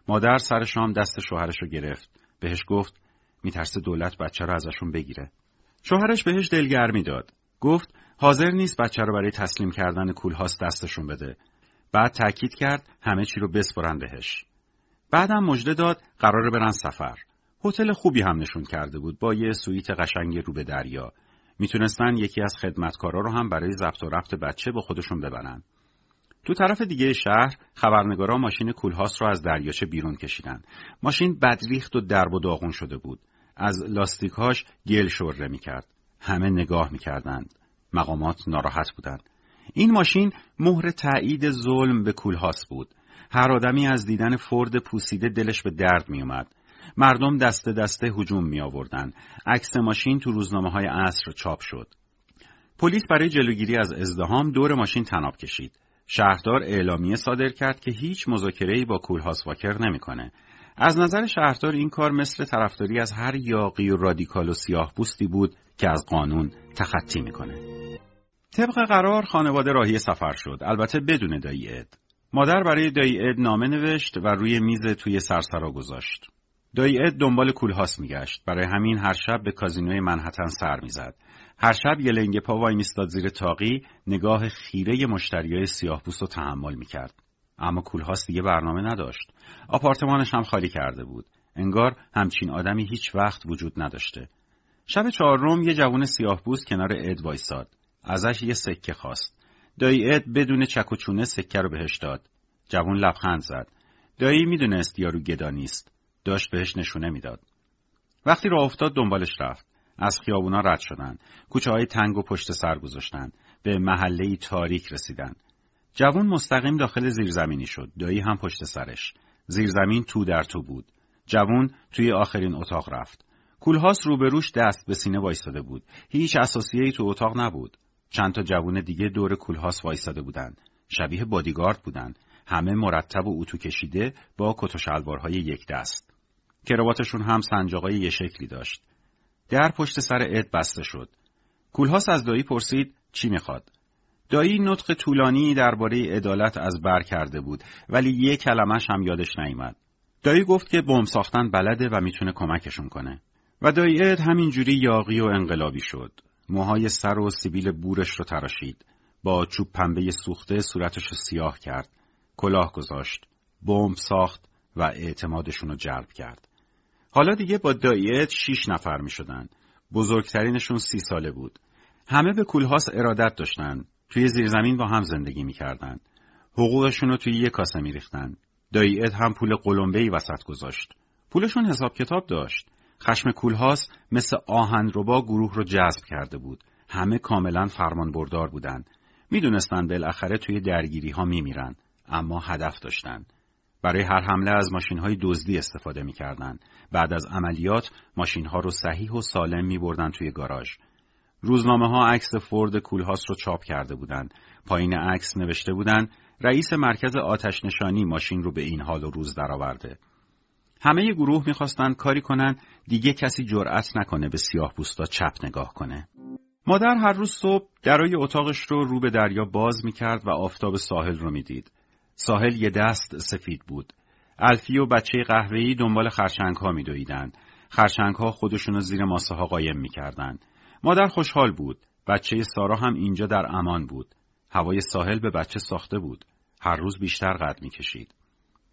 مادر سر شام دست شوهرش رو گرفت. بهش گفت میترسه دولت بچه رو ازشون بگیره. شوهرش بهش دلگرمی داد. گفت حاضر نیست بچه رو برای تسلیم کردن کولهاس دستشون بده. بعد تأکید کرد همه چی رو بسپرن بهش. بعدم مژده داد قراره برن سفر. هتل خوبی هم نشون کرده بود با یه سویت قشنگ رو به دریا. میتونستن یکی از خدمتکارا رو هم برای ضبط و ربط بچه با خودشون ببرن. تو طرف دیگه شهر، خبرنگارا ماشین کولهاس رو از دریاچه بیرون کشیدن. ماشین بدریخت و درب و داغون شده بود. از لاستیک‌هاش گل شره می‌کرد. همه نگاه می‌کردند. مقامات ناراحت بودند. این ماشین مهر تایید ظلم به کولهاس بود. هر آدمی از دیدن فورد پوسیده دلش به درد می‌آمد. مردم دست دسته هجوم می آوردن. عکس ماشین تو روزنامه های عصر چاپ شد. پلیس برای جلوگیری از ازدحام دور ماشین طناب کشید. شهردار اعلامیه صادر کرد که هیچ مذاکره‌ای با کول هاوس واکر نمی‌کنه. از نظر شهردار این کار مثل طرفداری از هر یاغی و رادیکال و سیاه‌پوستی بود که از قانون تخطی می‌کنه. طبق قرار خانواده راهی سفر شد، البته بدون دایی اد. مادر برای دایی اد نامه نوشت و روی میز توی سرسرا گذاشت. دایی اد دنبال کولهاس میگشت، برای همین هر شب به کازینوی منهتن سر میزد. هر شب یه لنگه پا وای میستاد زیر تاقی، نگاه خیره مشتریای سیاه‌پوست رو تحمل میکرد. اما کولهاس دیگه برنامه نداشت. آپارتمانش هم خالی کرده بود. انگار همچین آدمی هیچ وقت وجود نداشته. شب چهارم یه جوان سیاه‌پوست کنار اد وایساد. ازش یه سکه خواست. دایی اد بدون چک و چونه سکه رو بهش داد. جوان لبخند زد. دایی میدونست یارو گدا نیست. داشت بهش نشونه میداد. وقتی راه افتاد دنبالش رفت. از خیابونا رد شدن. کوچه‌های تنگ و پشت سر گذاشتن. به محله‌ای تاریک رسیدن. جوان مستقیم داخل زیرزمینی شد. دایی هم پشت سرش. زیرزمین تو در تو بود. جوان توی آخرین اتاق رفت. کولهاس روبروش دست به سینه وایساده بود. هیچ اساسیه‌ای تو اتاق نبود. چند تا جوان دیگه دور کولهاس وایساده بودن. شبیه بادیگارد بودن. همه مرتب و اتو کشیده با کت و شلوارهای یک دست. کراواتشون هم سنجاقای یه شکلی داشت. در پشت سر اد بسته شد. کولهاس از دایی پرسید چی میخواد؟ دایی نطق طولانی درباره عدالت از بر کرده بود، ولی یک کلمش هم یادش نیامد. دایی گفت که بمب ساختن بلده و میتونه کمکشون کنه. و دایی اد همینجوری یاغی و انقلابی شد. موهای سر و سیبیل بورش رو تراشید. با چوب پنبه سوخته صورتش رو سیاه کرد. کلاه گذاشت. بمب ساخت و اعتمادشون رو جلب کرد. حالا دیگه با داییت شیش نفر می شدن. بزرگترینشون سی ساله بود. همه به کولهاس ارادت داشتن. توی زیرزمین با هم زندگی می کردن. حقوقشون رو توی یک کاسه می ریختن. داییت هم پول قلمبه‌ای وسط گذاشت. پولشون حساب کتاب داشت. خشم کولهاس مثل آهنربا گروه رو جذب کرده بود. همه کاملا فرمان بردار بودن. می دونستن بالاخره توی درگیری ها می میرن. اما هدف داشتن. برای هر حمله از ماشین‌های دزدی استفاده می‌کردند. بعد از عملیات ماشین‌ها رو صحیح و سالم می‌بردن توی گاراژ. روزنامه‌ها عکس فورد کولهاس رو چاپ کرده بودند. پایین عکس نوشته بودند رئیس مرکز آتش نشانی ماشین رو به این حال و روز درآورده. همه گروه می‌خواستند کاری کنن دیگه کسی جرأت نکنه به سیاه‌پوستا چپ نگاه کنه. مادر هر روز صبح درای اتاقش رو رو به دریا باز می‌کرد و آفتاب ساحل رو می‌دید. ساحل یه دست سفید بود. الفی و بچه قهوه‌ای دنبال خرچنگ ها می دویدند. خرچنگ ها خودشون رو زیر ماسه ها قایم می کردن. مادر خوشحال بود. بچه سارا هم اینجا در امان بود. هوای ساحل به بچه ساخته بود. هر روز بیشتر قد می کشید.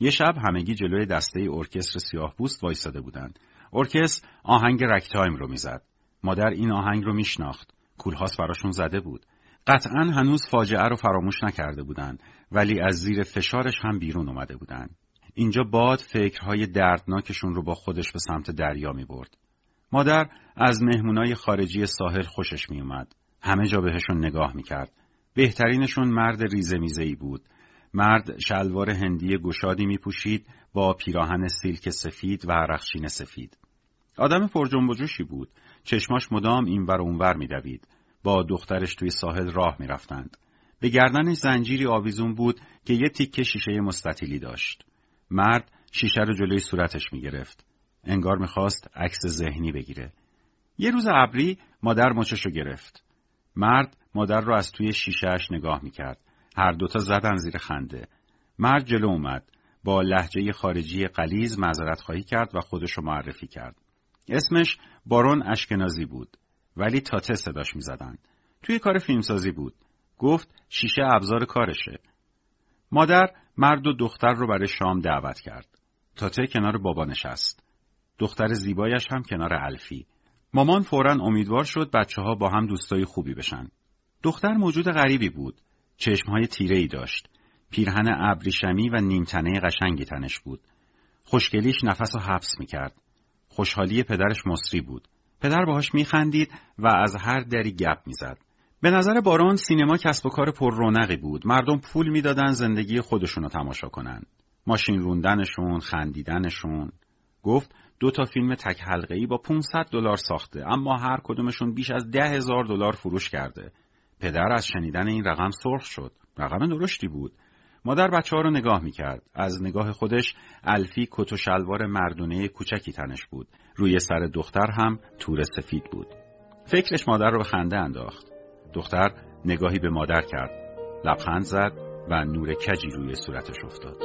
یه شب همگی جلوی دسته ارکستر سیاه‌پوست وایساده بودند. ارکستر آهنگ رگتایم رو میزد. مادر این آهنگ رو میشناخت. کولهاوس براشون زده بود. قطعاً هنوز فاجعه رو فراموش نکرده بودند، ولی از زیر فشارش هم بیرون اومده بودند. اینجا باد فکرهای دردناکشون رو با خودش به سمت دریا میبرد. مادر از مهمونای خارجی ساحل خوشش میومد. همه جا بهشون نگاه میکرد. بهترینشون مرد ریزه میزه‌ای بود. مرد شلوار هندی گشادی میپوشید با پیراهن سیلک سفید و عرقچین سفید. آدم پرجنب و جوشی بود. چشماش مدام اینور و اونور میدوید. با دخترش توی ساحل راه میرفتند. به گردنش زنجیری آویزون بود که یه تیکه شیشه مستطیلی داشت. مرد شیشه رو جلوی صورتش میگرفت. انگار میخواست عکس ذهنی بگیره. یه روز ابری مادر مچشو گرفت. مرد مادر رو از توی شیشهش نگاه میکرد. هر دوتا زدن زیر خنده. مرد جلو اومد. با لهجه خارجی غلیظ معذرت خواهی کرد و خودشو معرفی کرد. اسمش بارون اشکنازی بود، ولی تاته صداش میزدن. توی کار فیلمسازی بود. گفت شیشه ابزار کارشه. مادر مرد و دختر رو برای شام دعوت کرد. تاته کنار بابا نشست. دختر زیبایش هم کنار الفی. مامان فوراً امیدوار شد بچه ها با هم دوستای خوبی بشن. دختر موجود غریبی بود. چشمهای تیره‌ای داشت. پیرهن ابریشمی و نیمتنه قشنگی تنش بود. خوشگلیش نفس رو حبس میکرد. خوشحالی پدرش مصری بود. پدر باهاش میخندید و از هر دری گپ میزد. به نظر بارون سینما کسب و کار پر رونقی بود. مردم پول میدادن زندگی خودشونو تماشا کنن. ماشین روندنشون، خندیدنشون. گفت دو تا فیلم تک حلقه‌ای با پانصد دلار ساخته، اما هر کدومشون بیش از ده هزار دلار فروش کرده. پدر از شنیدن این رقم سرخ شد. رقم درشتی بود. مادر بچه ها رو نگاه میکرد. از نگاه خودش الفی کت و شلوار مردونه کوچکی تنش بود. روی سر دختر هم تور سفید بود. فکرش مادر رو به خنده انداخت. دختر نگاهی به مادر کرد. لبخند زد و نور کجی روی صورتش افتاد.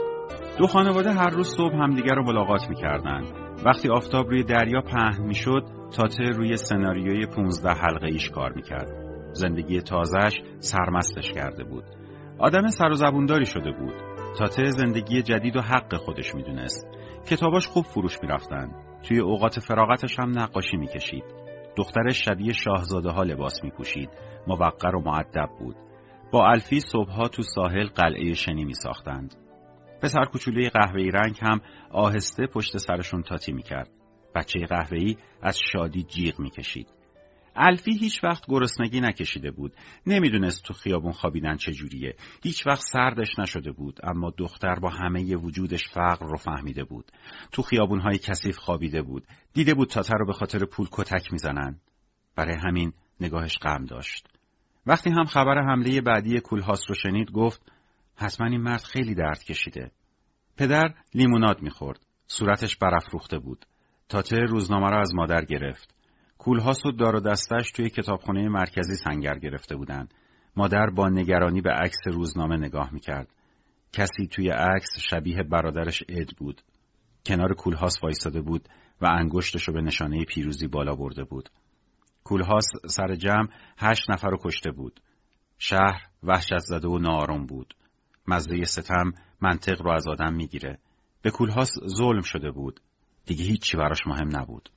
دو خانواده هر روز صبح همدیگر رو ملاقات میکردند. وقتی آفتاب روی دریا پهن میشد، تاته روی سناریوی پونزده حلقه ایش کار میکرد. زندگی تازهش سرمستش کرده بود. آدم سر و زبونداری شده بود. تاته زندگی جدید و حق خودش میدونست. کتاباش خوب فروش میرفتن. توی اوقات فراغتش هم نقاشی میکشید. دخترش شبیه شاهزاده ها لباس میپوشید. موقر و مؤدب بود. با الفی صبحها تو ساحل قلعه شنی میساختند. پسر کوچولوی قهوه‌ای رنگ هم آهسته پشت سرشون تاتی میکرد. بچه قهوه‌ای از شادی جیغ میکشید. الفی هیچ وقت گرسنگی نکشیده بود. نمیدونست تو خیابون خوابیدن چجوریه. هیچ وقت سردش نشده بود، اما دختر با همه ی وجودش فقر رو فهمیده بود. تو خیابونهای کثیف خوابیده بود. دیده بود تاته رو به خاطر پول کتک میزنن. برای همین نگاهش غم داشت. وقتی هم خبر حمله بعدی کولهاوس رو شنید، گفت حتما این مرد خیلی درد کشیده. پدر لیموناد میخورد. صورتش برافروخته بود. تاته روزنامه رو از مادر گرفت. کولهاوس و دار و دستش توی کتابخانه مرکزی سنگر گرفته بودند. مادر با نگرانی به عکس روزنامه نگاه میکرد. کسی توی عکس شبیه برادرش اد بود. کنار کولهاوس وایساده بود و انگشتشو به نشانه پیروزی بالا برده بود. کولهاوس سر جمع هشت نفر رو کشته بود. شهر وحشت زده و ناآرام بود. مزه ستم منطق رو از آدم میگیره. به کولهاوس ظلم شده بود. دیگه هیچی براش مهم نبود.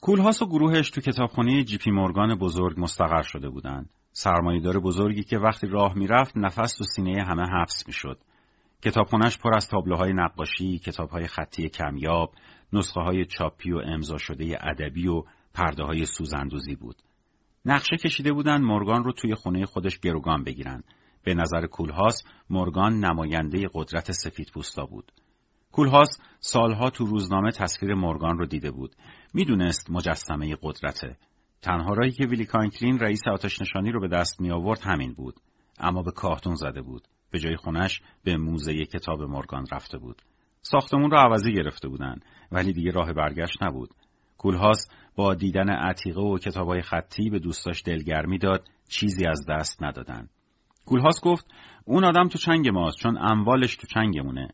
کولهاوس و گروهش تو کتابخانه جی پی مورگان بزرگ مستقر شده بودند. سرمایه‌دار بزرگی که وقتی راه میرفت نفس تو سینه همه حبس میشد. کتابخانه‌اش پر از تابلوهای نقاشی، کتابهای خطی کمیاب، نسخه‌های چاپی و امضا شده ادبی و پرده‌های سوزاندوزی بود. نقشه کشیده بودند مورگان رو توی خونه خودش گروگان بگیرن. به نظر کولهاوس مورگان نماینده قدرت سفیدپوستا بود. کولهاوس سالها تو روزنامه تصویر مورگان رو دیده بود. میدونست مجسمه قدرته. تنها راهی که ویلی کانکرین رئیس آتش‌نشانی رو به دست می آورد همین بود. اما به کاهتون زده بود. به جای خونش به موزه کتاب مورگان رفته بود. ساختمون رو عوضی گرفته بودن، ولی دیگه راه برگشت نبود. کولهاوس با دیدن عتیقه و کتاب‌های خطی به دوستاش دلگرمی داد. چیزی از دست ندادن. کولهاوس گفت اون آدم تو چنگ ماست چون اموالش تو چنگمونه.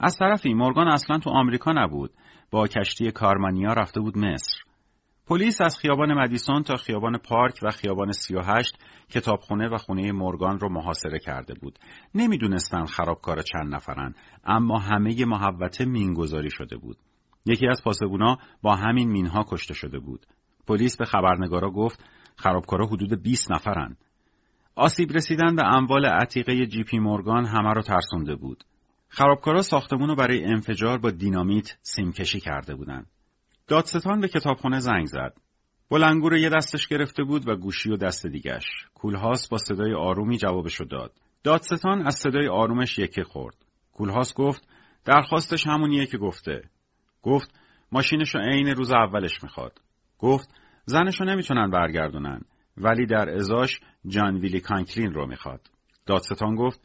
از طرفی مورگان اصلا تو آمریکا نبود، با کشتی کارمانیا رفته بود مصر. پلیس از خیابان مدیسون تا خیابان پارک و خیابان سی و هشت کتابخونه و خونه مورگان رو محاصره کرده بود. نمیدونستن خرابکارا چند نفرن، اما همه محوطه مینگذاری شده بود. یکی از پاسبونا با همین مینها کشته شده بود. پلیس به خبرنگارا گفت خرابکارا حدود بیست نفرن. آسیب رسیدن به اموال عتیقه جی پی مورگان همه رو ترسونده بود. خرابکارا ساختمون رو برای انفجار با دینامیت سیمکشی کرده بودند. دادستان به کتابخونه زنگ زد. بلنگو رو یه دستش گرفته بود و گوشی و دست دیگش. کولهاوس با صدای آرومی جوابشو داد. دادستان از صدای آرومش یکی خورد. کولهاوس گفت درخواستش همونیه که گفته. گفت ماشینشو عین روز اولش میخواد. گفت زنشو نمیتونن برگردونن، ولی در ازاش جان ویلی کانکلین رو میخواد. دادستان گفت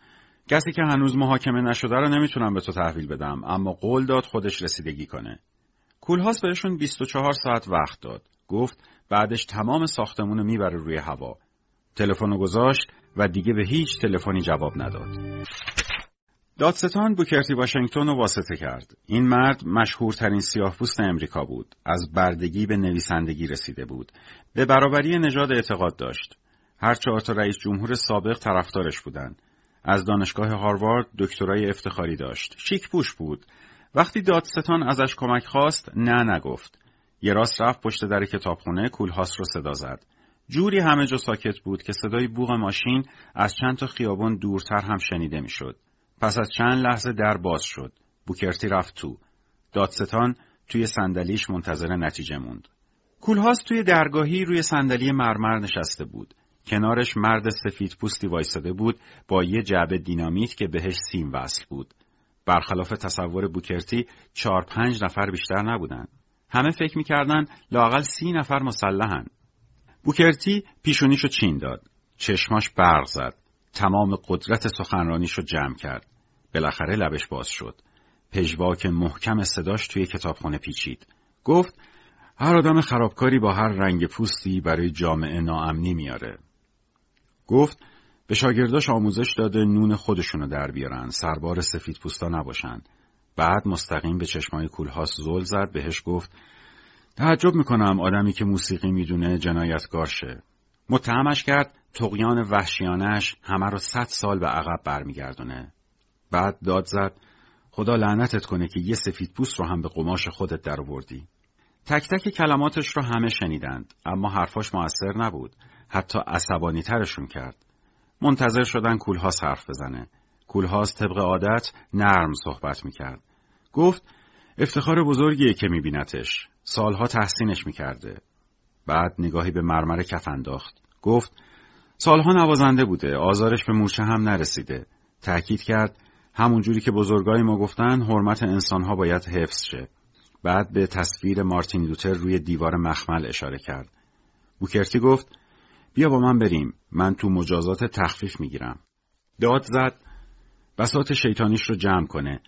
کسی که هنوز محاکمه نشده رو نمیتونم به تو تحویل بدم، اما قول داد خودش رسیدگی کنه. کولهاوس بهشون بیست و چهار ساعت وقت داد. گفت بعدش تمام ساختمون رو میبره روی هوا. تلفن رو گذاشت و دیگه به هیچ تلفنی جواب نداد. دادستان بوکر تی واشنگتن رو واسطه کرد. این مرد مشهورترین سیاه‌پوست امریکا بود. از بردگی به نویسندگی رسیده بود. به برابری نژاد اعتقاد داشت. هر چهار تا رئیس جمهور سابق طرفدارش بودند. از دانشگاه هاروارد دکترای افتخاری داشت. شیک پوش بود. وقتی دادستان ازش کمک خواست نه نگفت. یه راست رفت پشت در کتابخونه، کولهاوس رو صدا زد. جوری همه جا ساکت بود که صدای بوق ماشین از چند تا خیابان دورتر هم شنیده میشد. پس از چند لحظه در باز شد. بوکرتی رفت تو. دادستان توی صندلیش منتظر نتیجه موند. کولهاوس توی درگاهی روی صندلی مرمر نشسته بود. کنارش مرد سفید پوستی وایساده بود با یه جعبه دینامیت که بهش سیم وصل بود. برخلاف تصور بوکرتی چهار پنج نفر بیشتر نبودن. همه فکر می‌کردن لااقل سی نفر مسلحن. بوکرتی پیشونیشو چین داد. چشماش برق زد. تمام قدرت سخنرانیشو جمع کرد. بالاخره لبش باز شد. پژواک محکم صداش توی کتابخونه پیچید. گفت هر آدم خرابکاری با هر رنگ پوستی برای جامعه ناامنی میاره. گفت به شاگرداش آموزش داده نون خودشونو در بیارن، سربار سفید پوستا نباشن. بعد مستقیم به چشمای کولهاوس زل زد. بهش گفت تعجب میکنم آدمی که موسیقی میدونه جنایتگار شه. متهمش کرد طغیان وحشیانش همه رو صد سال به عقب برمیگردونه. بعد داد زد خدا لعنتت کنه که یه سفید پوست رو هم به قماش خودت در آوردی. تک تک کلماتش رو همه شنیدند، اما حرفاش موثر نبود. حتی عصبانی ترشون کرد. منتظر شدن کولهاوس حرف بزنه. کولهاوس طبق عادت نرم صحبت میکرد. گفت افتخار بزرگیه که میبینتش. سالها تحسینش میکرده. بعد نگاهی به مرمر کف انداخت. گفت سالها نوازنده بوده. آزارش به مورچه هم نرسیده. تأکید کرد همونجوری که بزرگای ما گفتن حرمت انسانها باید حفظ شه. بعد به تصویر مارتین لوتر روی دیوار مخمل اشاره کرد. بوکرتی گفت بیا با من بریم، من تو مجازات تخفیف میگیرم. داد زد بساط شیطانیش رو جمع کنه.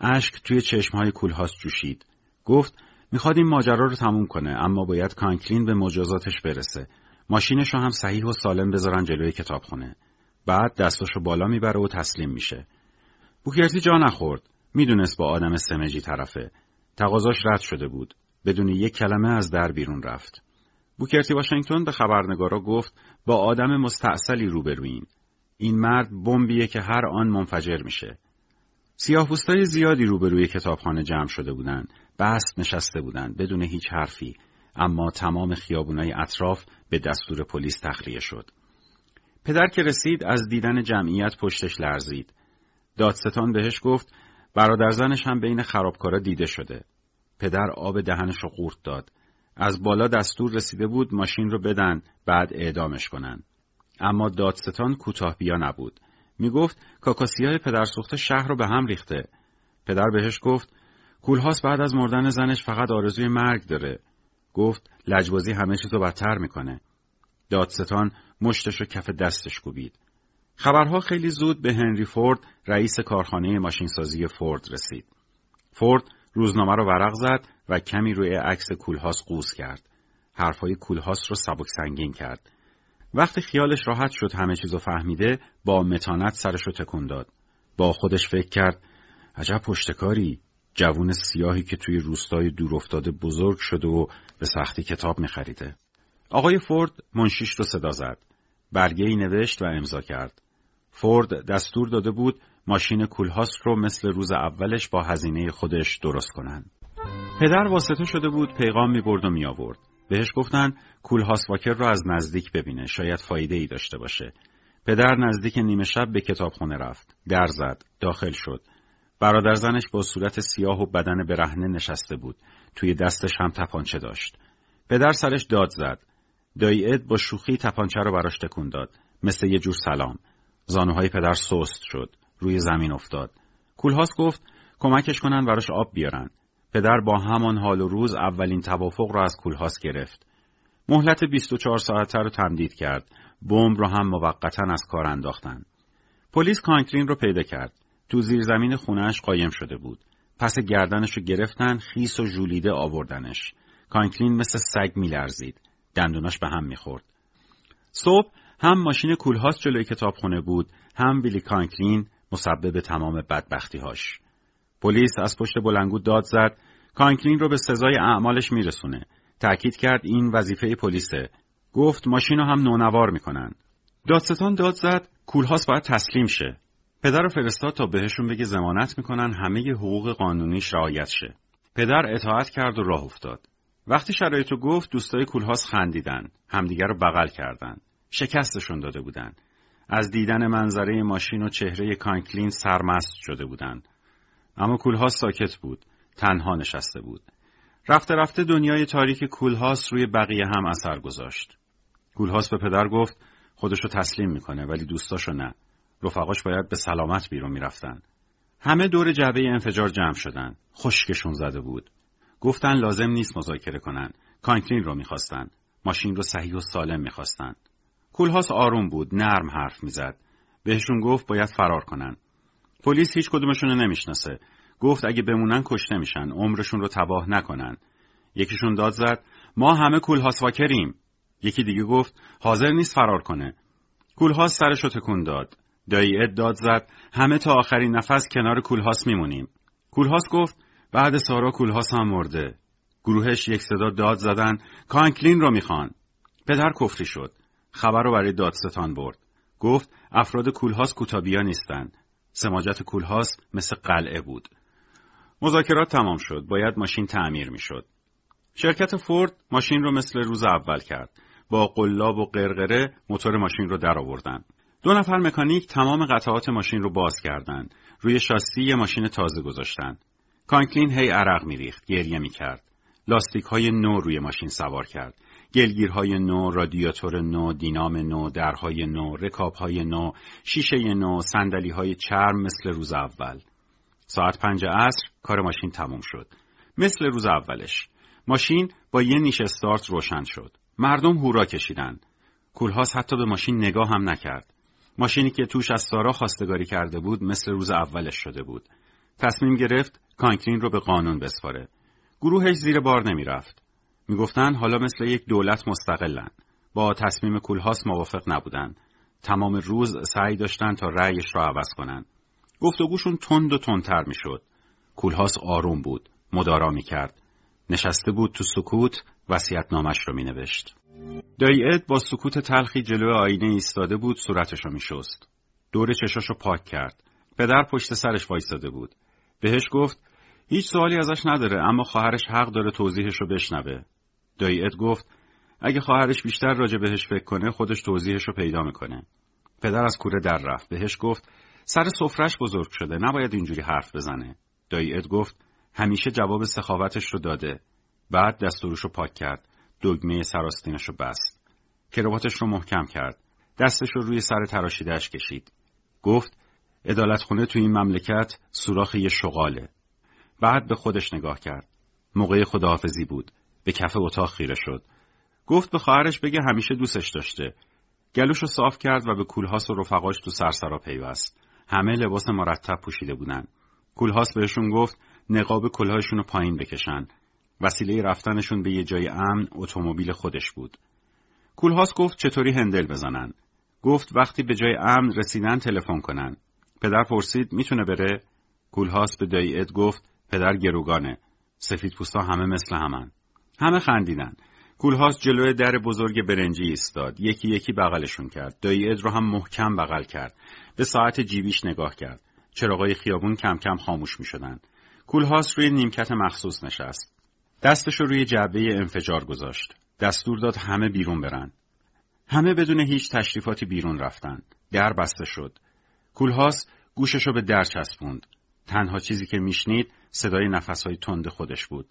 اشک توی چشمهای کولهاوس جوشید. گفت میخواد این ماجرا رو تموم کنه، اما باید کانکلین به مجازاتش برسه. ماشینش رو هم صحیح و سالم بذارن جلوی کتابخونه. بعد دستش رو بالا میبره و تسلیم میشه. بوکرتی جا نخورد. میدونست با آدم سمجی طرفه. تقاضاش رد شده بود. بدون یک کلمه از در بیرون رفت. بوکر تی واشنگتن به خبرنگارا گفت با آدم مستعسلی روبروییم. این مرد بمبیه که هر آن منفجر میشه. سیاه‌پوستای زیادی روبروی کتابخانه جمع شده بودند. بست نشسته بودند بدون هیچ حرفی، اما تمام خیابونای اطراف به دستور پلیس تخلیه شد. پدر که رسید از دیدن جمعیت پشتش لرزید. دادستان بهش گفت برادرزنش هم بین خرابکارا دیده شده. پدر آب دهنش رو قورت داد. از بالا دستور رسیده بود ماشین رو بدن بعد اعدامش کنن. اما دادستان کوتاه‌بیا نبود. میگفت کاکاسیای پدرسوخته شهر رو به هم ریخته. پدر بهش گفت کولهاوس بعد از مردن زنش فقط آرزوی مرگ داره. گفت لجبازی همه چیز رو بدتر میکنه. دادستان مشتش رو کف دستش کوبید. خبرها خیلی زود به هنری فورد رئیس کارخانه ماشینسازی فورد رسید. فورد روزنامه رو ورق زد و کمی روی عکس کولهاوس قوز کرد. حرفای کولهاوس رو سبک سنگین کرد. وقتی خیالش راحت شد همه چیزو فهمیده، با متانت سرشو تکون داد. با خودش فکر کرد عجب پشتکاری، جوون سیاهی که توی روستای دورافتاده بزرگ شده و به سختی کتاب می‌خریده. آقای فورد منشیش رو صدا زد. برگه‌ای نوشت و امضا کرد. فورد دستور داده بود ماشین کولهاست رو مثل روز اولش با هزینه خودش درست کنن. پدر واسطه شده بود، پیغام می‌برد و می‌آورد. بهش گفتن کول هاوس واکر رو از نزدیک ببینه، شاید فایده‌ای داشته باشه. پدر نزدیک نیمه شب به کتابخونه رفت، در زد، داخل شد. برادر زنش با صورت سیاه و بدن برهنه نشسته بود، توی دستش هم تپانچه داشت. پدر سرش داد زد. دایی اد با شوخی تپانچه رو براش تکون داد، مثل یه جور سلام. زانوهای پدر سست شد، روی زمین افتاد. کول هاوس گفت کمکش کنن براش آب بیارن. پدر با همان حال و روز اولین توافق را از کول هاوس گرفت. مهلت بیست و چهار ساعته رو تمدید کرد. بمب را هم موقتاً از کار انداختن. پلیس کانکرین رو پیدا کرد. تو زیرزمین خونه‌اش قایم شده بود. پس گردنش رو گرفتن، خیس و ژولیده آوردنش. کانکرین مثل سگ می‌لرزید. دندوناش به هم می‌خورد. صبح هم ماشین کول هاوس جلوی کتابخونه بود، هم بیلی کانکرین مسبب تمام بدبختی‌هاش. پلیس از پشت بلندگو داد زد کانکرین رو به سزای اعمالش میرسونه. تأکید کرد این وظیفه پلیسه. گفت ماشین رو هم نونوار میکنن. دادستان داد زد کول هاوس باید تسلیم شه. پدر رو فرستاد تا بهشون بگه ضمانت میکنن همه حقوق قانونیش رعایت شه. پدر اطاعت کرد و راه افتاد. وقتی شرایطو گفت، دوستای کول هاوس خندیدن، همدیگه رو بغل کردن. شکستشون داده بودن. از دیدن منظره ماشین و چهره کانکرین سرمست شده بودن. اما کول هاوس ساکت بود، تنها نشسته بود. رفته رفته دنیای تاریک کول هاوس روی بقیه هم اثر گذاشت. کول هاوس به پدر گفت خودشو تسلیم میکنه، ولی دوستاشو نه. رفقاش باید به سلامت بیرون میرفتن. همه دور جعبه انفجار جمع شدن. خشکشون زده بود. گفتن لازم نیست مذاکره کنن. کانکرین رو میخواستن. ماشین رو صحیح و سالم میخواستن. کول هاوس آروم بود، نرم حرف میزد. بهشون گفت باید فرار کنن. پلیس هیچ کدومشون رو نمیشناسه. گفت اگه بمونن کشته میشن، عمرشون رو تباه نکنن. یکیشون داد زد ما همه کول هاوس واکریم. یکی دیگه گفت حاضر نیست فرار کنه. کول هاوس سرش رو تکون داد. دایی اد داد زد همه تا آخرین نفس کنار کول هاوس میمونیم. کول هاوس گفت بعد سارا کول هاوس هم مرده. گروهش یک صدا داد زدن کانکلین رو میخوان. پدر کفری شد. خبر رو برای دادستان برد. گفت افراد کول هاوس کوتابیا نیستن. سماجت کول هاوس مثل قلعه بود. مذاکرات تمام شد. باید ماشین تعمیر می شد. شرکت فورد ماشین رو مثل روز اول کرد. با قلاب و قرقره موتور ماشین رو در آوردن. دو نفر مکانیک تمام قطعات ماشین رو باز کردند. روی شاسی یه ماشین تازه گذاشتن. کانکلین هی عرق می ریخت. گریه می کرد. لاستیک های نو روی ماشین سوار کرد. گلگیرهای نو، رادیاتور نو، دینام نو، درهای نو، رکابهای نو، شیشه نو، صندلیهای چرم مثل روز اول. ساعت پنج عصر کار ماشین تموم شد. مثل روز اولش. ماشین با یه نیش استارت روشن شد. مردم هورا کشیدن. کول هاوس حتی به ماشین نگاه هم نکرد. ماشینی که توش از سارا خواستگاری کرده بود مثل روز اولش شده بود. تصمیم گرفت کانکرین رو به قانون بسپاره. گروهش زیر بار نمی رفت. می گفتن حالا مثل یک دولت مستقلن. با تصمیم کول هاوس موافق نبودن. تمام روز سعی داشتن تا رأیش را عوض کنن. گفتگوشون تند و تندتر می شد. کول هاوس آروم بود. مدارا می کرد. نشسته بود تو سکوت، وصیت‌نامه‌اش رو می نوشت. دایید با سکوت تلخی جلوی آینه ایستاده بود، صورتش رو می شست. دور چشاش رو پاک کرد. پدر پشت سرش وایساده بود. بهش گفت هیچ سوالی ازش نداره، اما خواهرش حق داره توضیحش رو بشنوه. دایید گفت اگه خواهرش بیشتر راجع بهش فکر کنه، خودش توضیحش رو پیدا میکنه. پدر از کوره در رفت. بهش گفت سر سفره‌اش بزرگ شده، نباید اینجوری حرف بزنه. دایید گفت همیشه جواب سخاوتش رو داده. بعد دستورش رو پاک کرد. دگمه سراستینش رو بست. کراواتش رو محکم کرد. دستش رو روی سر تراشیده‌اش کشید. گفت عدالتخونه تو این مملکت سوراخ یه شغاله. بعد به خودش نگاه کرد. موقع خداحافظی بود. به کف اتاق خیره شد. گفت به خواهرش بگه همیشه دوستش داشته. گلوشو صاف کرد و به کول هاوس و رفقاش تو سرسرا پیوست. همه لباس مرتب پوشیده بودن. کول هاوس بهشون گفت نقاب کلاهشون رو پایین بکشن. وسیله رفتنشون به یه جای امن اتومبیل خودش بود. کولهاوس گفت چطوری هندل بزنن. گفت وقتی به جای امن رسیدن تلفن کنن. پدر پرسید میتونه بره؟ کولهاوس به دایی اد گفت پدر گروگانه. سفید پوستا همه مثل همن. همه خندیدن. کولهاوس جلوی در بزرگ برنجی ایستاد. یکی یکی بغلشون کرد. دایی اد رو هم محکم بغل کرد. به ساعت جیبیش نگاه کرد. چراغای خیابون کم کم خاموش میشدن. کولهاوس روی نیمکت مخصوص نشست. دستشو روی جعبه انفجار گذاشت. دستور داد همه بیرون برن. همه بدون هیچ تشریفاتی بیرون رفتن. در بسته شد. کولهاوس گوششو به در چسبوند. تنها چیزی که میشنید صدای نفسهای تند خودش بود.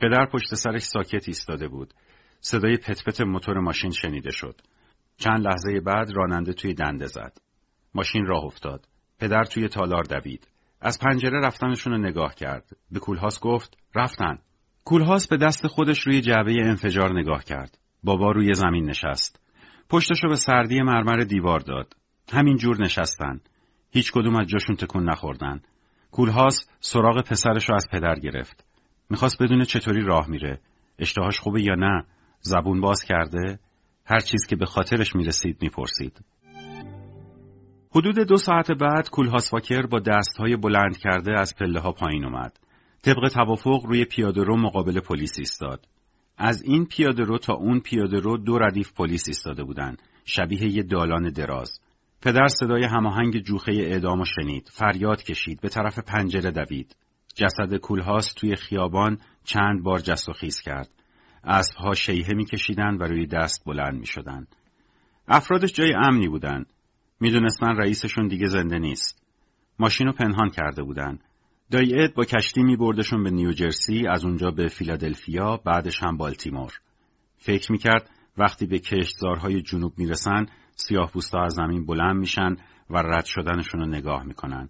پدر پشت سرش ساکت ایستاده بود. صدای پت پت موتور ماشین شنیده شد. چند لحظه بعد راننده توی دنده زد. ماشین راه افتاد. پدر توی تالار دوید. از پنجره رفتنشون رو نگاه کرد. به کولهاوس گفت رفتن. کولهاوس به دست خودش روی جعبه انفجار نگاه کرد. بابا روی زمین نشست. پشتشو به سردی مرمر دیوار داد. همین جور نشستن. هیچ کدوم از جاشون تکون نخوردن. کولهاوس سراغ پسرشو از پدر گرفت. میخواست بدونه چطوری راه میره. اشتهاش خوبه یا نه؟ زبون باز کرده؟ هر چیز که به خاطرش میرسید میپرسید. حدود دو ساعت بعد کولهاوس واکر با دستهای بلند کرده از پله‌ها پایین اومد. طبق توافق روی پیاده رو مقابل پلیس ایستاد. از این پیاده رو تا اون پیاده رو دو ردیف پلیس ایستاده بودند، شبیه یه دالان دراز. پدر صدای هماهنگ جوخه اعدامو شنید، فریاد کشید، به طرف پنجره دوید. جسد کولهاوس توی خیابان چند بار جست و خیز کرد. اسب‌ها شیهه می‌کشیدند و روی دست بلند می‌شدند. افرادش جای امنی بودند. می‌دونستن رئیسشون دیگه زنده نیست. ماشینو پنهان کرده بودن. دایت با کشتی می‌بردشون به نیوجرسی، از اونجا به فیلادلفیا، بعدش هم بالتیمور. فکر می‌کرد وقتی به کشتزارهای جنوب میرسن، سیاه‌پوستا از زمین بلند میشن و رد شدنشون رو نگاه میکنن.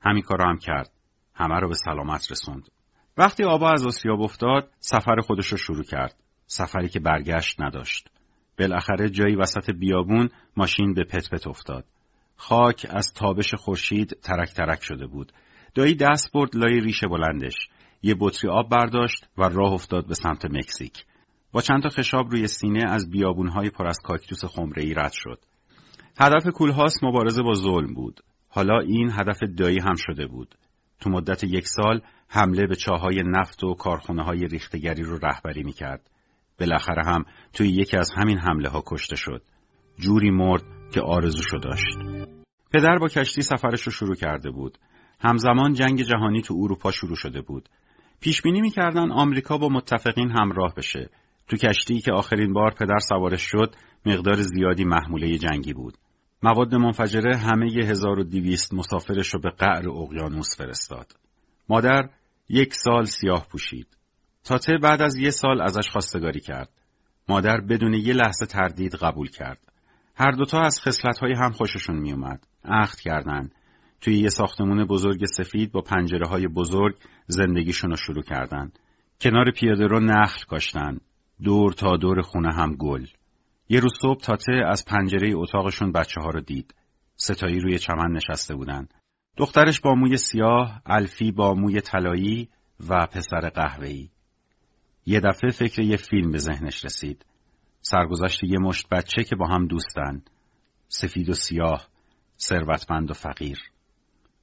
همین کارو هم کرد. همه رو به سلامت رسوند. وقتی آبا از آسیاب افتاد، سفر خودش رو شروع کرد. سفری که برگشت نداشت. بالاخره جایی وسط بیابون ماشین به پت پت افتاد. خاک از تابش خورشید ترک ترک شده بود. دایی دست برد لای ریشه بلندش. یه بطری آب برداشت و راه افتاد به سمت مکزیک. با چند تا خشاب روی سینه از بیابون‌های پر از کاکتوس خمره‌ای رد شد. هدف کولهاوس مبارزه با ظلم بود. حالا این هدف دایی هم شده بود. تو مدت یک سال حمله به چاهای نفت و کارخانه‌های ریختگری رو رهبری می‌کرد. بالاخره هم توی یکی از همین حمله‌ها کشته شد. جوری مرد که آرزوشو داشت. پدر با کشتی سفرش رو شروع کرده بود. همزمان جنگ جهانی تو اروپا شروع شده بود. پیش بینی می‌کردن آمریکا با متفقین همراه بشه. تو کشتی که آخرین بار پدر سوارش شد، مقدار زیادی محموله جنگی بود. مواد منفجره همه هزار و دویست مسافرش رو به قعر اقیانوس فرستاد. مادر یک سال سیاه پوشید. تاته بعد از یک سال ازش خواستگاری کرد. مادر بدون یه لحظه تردید قبول کرد. هر دوتا از خصلت‌های هم خوششون می اومد. عقد کردن. توی یه ساختمون بزرگ سفید با پنجره‌های بزرگ زندگیشون رو شروع کردن. کنار پیاده رو نخل کاشتن. دور تا دور خونه هم گل. یه روز صبح تاته از پنجره اتاقشون بچه‌ها رو دید. ستایی روی چمن نشسته بودن. دخترش با موی سیاه، الفی با موی طلایی و پسر قهوه‌ای. یه دفعه فکر یه فیلم به ذهنش رسید. سرگذشت یه مشت بچه که با هم دوستن. سفید و سیاه، ثروتمند و فقیر.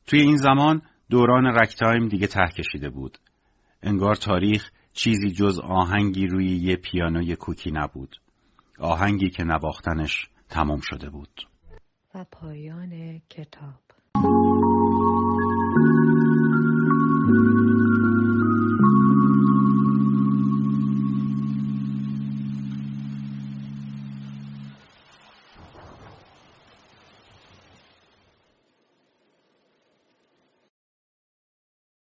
توی این زمان دوران رگتایم دیگه ته کشیده بود. انگار تاریخ چیزی جز آهنگی روی یه پیانوی کوکی نبود. آهنگی که نواختنش تمام شده بود. و پایان کتاب.